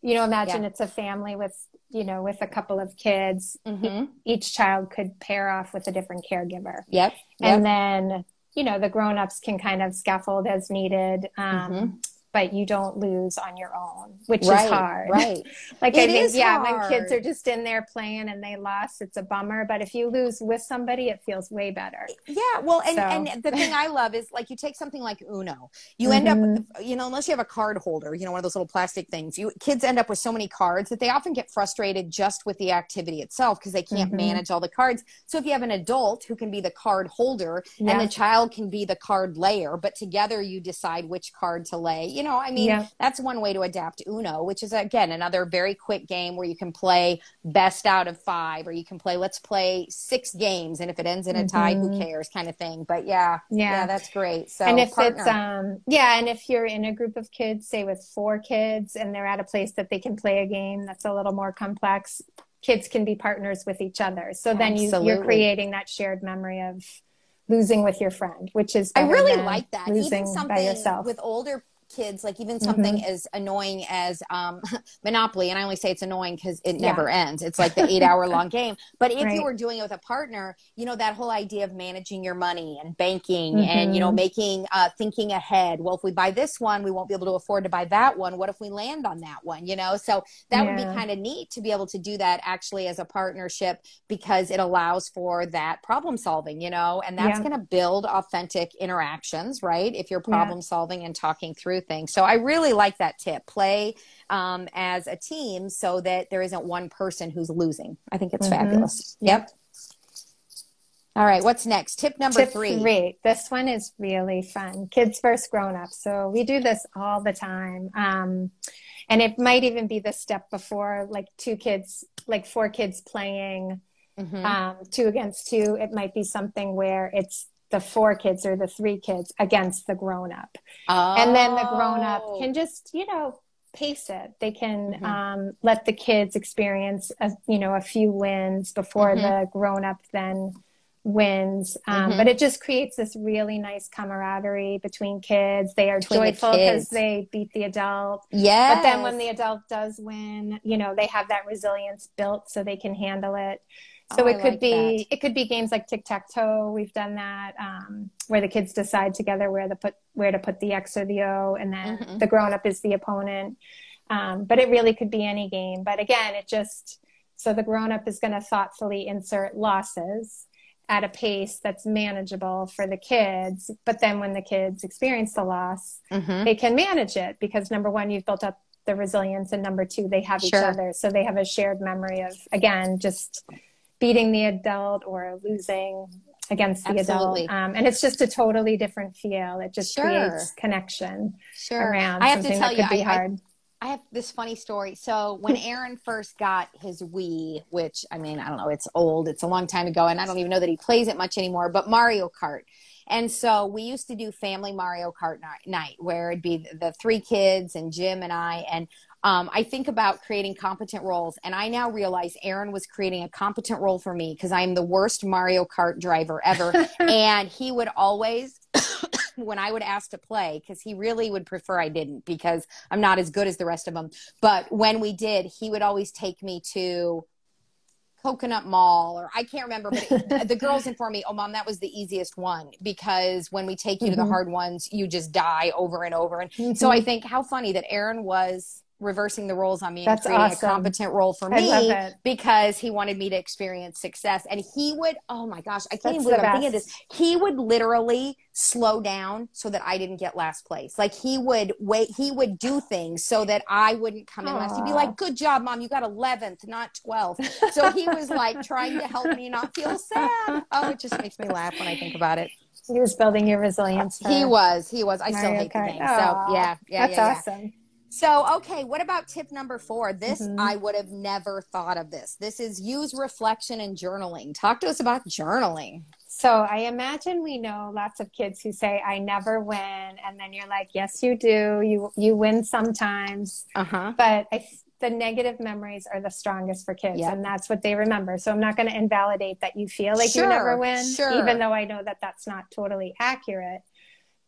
you know, imagine yeah. it's a family with, you know, with a couple of kids, mm-hmm. each child could pair off with a different caregiver. Yep. And yep. then, you know, the grownups can kind of scaffold as needed. Um mm-hmm. but you don't lose on your own, which right, is hard. Right. Like it I think, yeah, hard. When kids are just in there playing and they lost, it's a bummer. But if you lose with somebody, it feels way better. Yeah. Well, and, so. and the thing I love is, like, you take something like Uno, you mm-hmm. end up, you know, unless you have a card holder, you know, one of those little plastic things, you kids end up with so many cards that they often get frustrated just with the activity itself, because they can't mm-hmm. manage all the cards. So if you have an adult who can be the card holder yeah. and the child can be the card layer, but together you decide which card to lay, you know, know, I mean, yeah. that's one way to adapt Uno, which is, again, another very quick game where you can play best out of five, or you can play, let's play six games. And if it ends in a tie, mm-hmm. who cares kind of thing. But yeah, yeah, yeah that's great. So and if partner. it's, um, yeah. And if you're in a group of kids, say with four kids, and they're at a place that they can play a game that's a little more complex, kids can be partners with each other. So then you, you're creating that shared memory of losing with your friend, which is I really like that. Even something with older kids, like even something mm-hmm. as annoying as um, Monopoly. And I only say it's annoying because it yeah. never ends. It's like the eight hour long game. But if right. you were doing it with a partner, you know, that whole idea of managing your money and banking mm-hmm. and, you know, making, uh, thinking ahead. Well, if we buy this one, we won't be able to afford to buy that one. What if we land on that one? You know, so that yeah. would be kind of neat to be able to do that actually as a partnership, because it allows for that problem solving, you know, and that's yeah. going to build authentic interactions, right? If you're problem yeah. solving and talking through thing. So I really like that tip. Play um, as a team so that there isn't one person who's losing. I think it's mm-hmm. fabulous. Yep. All right. What's next? Tip number Tip three. three. This one is really fun. Kids versus grown-ups. So we do this all the time. Um, and it might even be the step before, like two kids, like four kids playing mm-hmm. um, two against two. It might be something where it's the four kids or the three kids against the grown-up. Oh. And then the grown-up can just, you know, pace it. They can mm-hmm. um, let the kids experience, a, you know, a few wins before mm-hmm. the grown-up then wins. Um, mm-hmm. But it just creates this really nice camaraderie between kids. They are between joyful because the they beat the adult. Yes. But then when the adult does win, you know, they have that resilience built so they can handle it. So oh, it could like be, that. it could be games like tic tac toe. We've done that, um, where the kids decide together where to put, where to put the X or the O, and then mm-hmm. the grown up is the opponent. Um, but it really could be any game. But again, it just, so the grown up is going to thoughtfully insert losses at a pace that's manageable for the kids. But then when the kids experience the loss, mm-hmm. they can manage it because number one, you've built up the resilience, and number two, they have sure. each other. So they have a shared memory of, again, just beating the adult or losing against the Absolutely. adult. Um, and it's just a totally different feel. It just sure. creates connection sure. around I have something to tell that you, could be I, hard. I, I have this funny story. So when Aaron first got his Wii, which, I mean, I don't know, it's old, it's a long time ago, and I don't even know that he plays it much anymore, but Mario Kart. And so we used to do family Mario Kart night where it'd be the three kids and Jim and I. And um, I think about creating competent roles. And I now realize Aaron was creating a competent role for me because I'm the worst Mario Kart driver ever. And he would always, when I would ask to play, because he really would prefer I didn't because I'm not as good as the rest of them. But when we did, he would always take me to Coconut Mall, or I can't remember, but it, the girls informed me, oh, Mom, that was the easiest one because when we take you mm-hmm. to the hard ones, you just die over and over. And mm-hmm. so I think how funny that Aaron was reversing the roles on me and That's creating awesome. a competent role for I me because he wanted me to experience success. And he would, oh my gosh, I can't That's even believe I'm thinking of this. He would literally slow down so that I didn't get last place. Like he would wait, he would do things so that I wouldn't come Aww. in last. He'd be like, good job, Mom, you got eleventh, not twelfth. So he was like trying to help me not feel sad. Oh, it just makes me laugh when I think about it. He was building your resilience. He was, he was. I Mario still hate Kart. the game. Aww. So yeah, yeah, That's yeah. That's awesome. Yeah. So, okay, what about tip number four? This, mm-hmm. I would have never thought of this. This is use reflection and journaling. Talk to us about journaling. So I imagine we know lots of kids who say, I never win. And then you're like, yes, you do. You you win sometimes. Uh-huh. But I, the negative memories are the strongest for kids. Yep. And that's what they remember. So I'm not going to invalidate that you feel like sure, you never win, sure. even though I know that that's not totally accurate.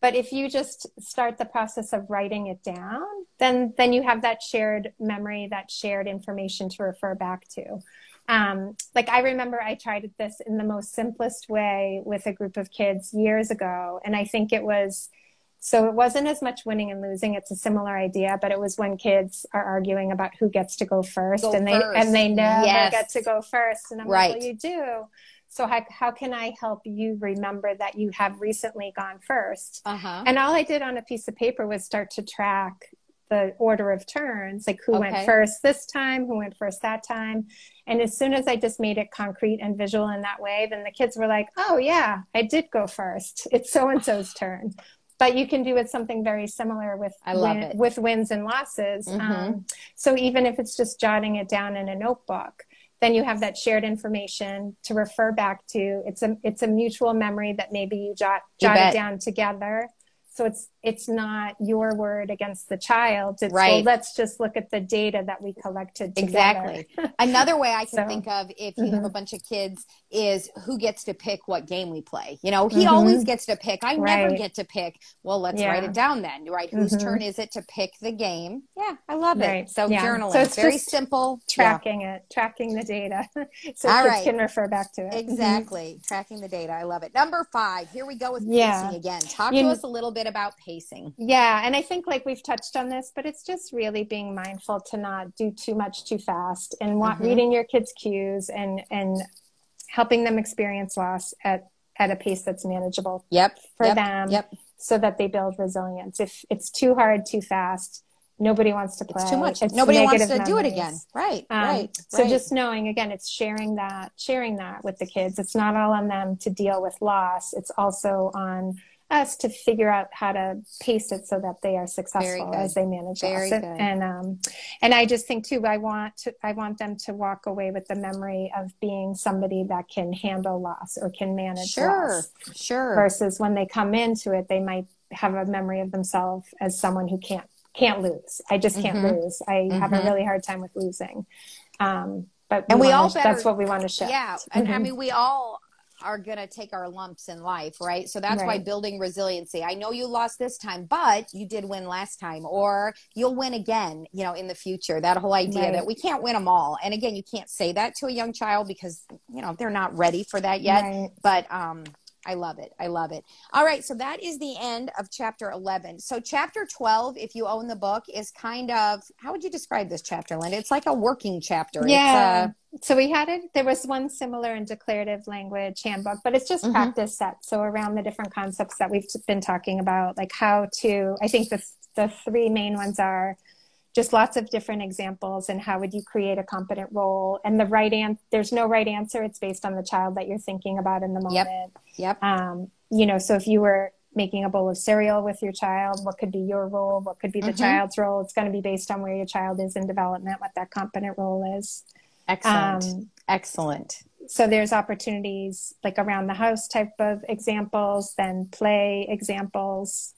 But if you just start the process of writing it down, then then you have that shared memory, that shared information to refer back to. Um, like I remember I tried this in the most simplest way with a group of kids years ago. And I think it was, so it wasn't as much winning and losing. It's a similar idea, but it was when kids are arguing about who gets to go first go and they first. and they never yes. get to go first. And I'm right. like, well, you do. So how, how can I help you remember that you have recently gone first? Uh-huh. And all I did on a piece of paper was start to track the order of turns, like who okay. went first this time, who went first that time. And as soon as I just made it concrete and visual in that way, then the kids were like, oh, yeah, I did go first. It's so-and-so's turn. But you can do it something very similar with I love win, it. with wins and losses. Mm-hmm. Um, so even if it's just jotting it down in a notebook, then you have that shared information to refer back to. It's a it's a mutual memory that maybe you jot jot you it down together. So it's it's not your word against the child. It's, right. Well, let's just look at the data that we collected together. Exactly. Another way I can so, think of if you mm-hmm. have a bunch of kids is who gets to pick what game we play. You know, he mm-hmm. always gets to pick. I right. never get to pick. Well, let's yeah. write it down then, right? Mm-hmm. Whose turn is it to pick the game? Yeah, I love right. it. So yeah. journaling. So it's very simple. Tracking yeah. it, tracking the data. So All kids right. can refer back to it. Exactly. Mm-hmm. Tracking the data. I love it. Number five. Here we go with yeah. pacing again. Talk you, to us a little bit about pacing. Yeah. And I think like we've touched on this, but it's just really being mindful to not do too much too fast and want, mm-hmm. reading your kids' cues and, and helping them experience loss at, at a pace that's manageable yep. for yep. them yep. so that they build resilience. If it's too hard, too fast, nobody wants to play. It's too much. It's nobody wants to memories. do it again. Right. Um, right. So right. just knowing, again, it's sharing that, sharing that with the kids. It's not all on them to deal with loss. It's also on us to figure out how to pace it so that they are successful as they manage us. And, and um and I just think too, I want to I want them to walk away with the memory of being somebody that can handle loss or can manage sure, loss. Sure. Sure. Versus when they come into it, they might have a memory of themselves as someone who can't can't lose. I just can't mm-hmm. lose. I mm-hmm. have a really hard time with losing. Um but and we, we all to, better, that's what we want to shift. Yeah. And mm-hmm. I mean we all are going to take our lumps in life, right? So that's right. why building resiliency. I know you lost this time, but you did win last time, or you'll win again, you know, in the future. That whole idea right. that we can't win them all. And again, you can't say that to a young child because, you know, they're not ready for that yet. Right. But um, I love it. I love it. All right. So that is the end of chapter eleven. So chapter twelve, if you own the book, is kind of, how would you describe this chapter, Linda? It's like a working chapter. Yeah. It's, uh, So we had it, there was one similar in Declarative Language Handbook, but it's just mm-hmm. practice sets. So around the different concepts that we've been talking about, like how to, I think the the three main ones are just lots of different examples and how would you create a competent role, and the right answer, there's no right answer. It's based on the child that you're thinking about in the moment. Yep. Yep. Um, you know, so if you were making a bowl of cereal with your child, what could be your role? What could be the mm-hmm. child's role? It's going to be based on where your child is in development, what that competent role is. Excellent. Um, Excellent. So there's opportunities like around the house type of examples, then play examples.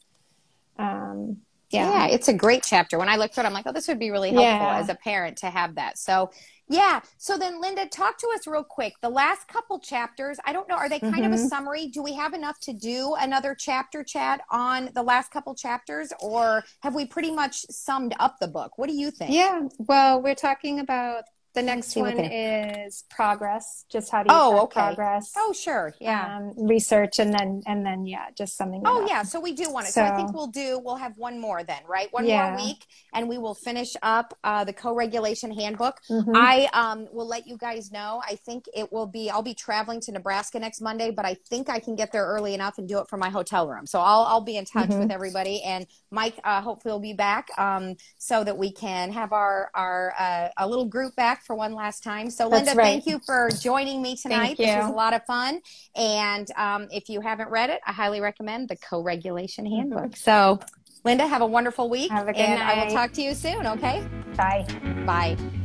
Um, yeah. yeah, it's a great chapter. When I looked through it, I'm like, oh, this would be really helpful yeah. as a parent to have that. So yeah. So then Linda, talk to us real quick. The last couple chapters, I don't know, are they kind mm-hmm. of a summary? Do we have enough to do another chapter chat on the last couple chapters, or have we pretty much summed up the book? What do you think? Yeah. Well, we're talking about, the next one is progress, just how do you oh, okay. progress. Oh, sure. Yeah. Um, research and then, and then, yeah, just something. Oh, yeah. So we do want it. So, so I think we'll do, we'll have one more then, right? One yeah. more week, and we will finish up uh, the Co-Regulation Handbook. Mm-hmm. I um, will let you guys know. I think it will be, I'll be traveling to Nebraska next Monday, but I think I can get there early enough and do it from my hotel room. So I'll, I'll be in touch mm-hmm. with everybody, and Mike uh, hopefully will be back um, so that we can have our, our uh, a little group back for one last time. So Linda, right. thank you for joining me tonight. This was a lot of fun. And um, if you haven't read it, I highly recommend the Co-Regulation Handbook. So Linda, have a wonderful week. Have a good and night. I will talk to you soon. Okay. Bye. Bye.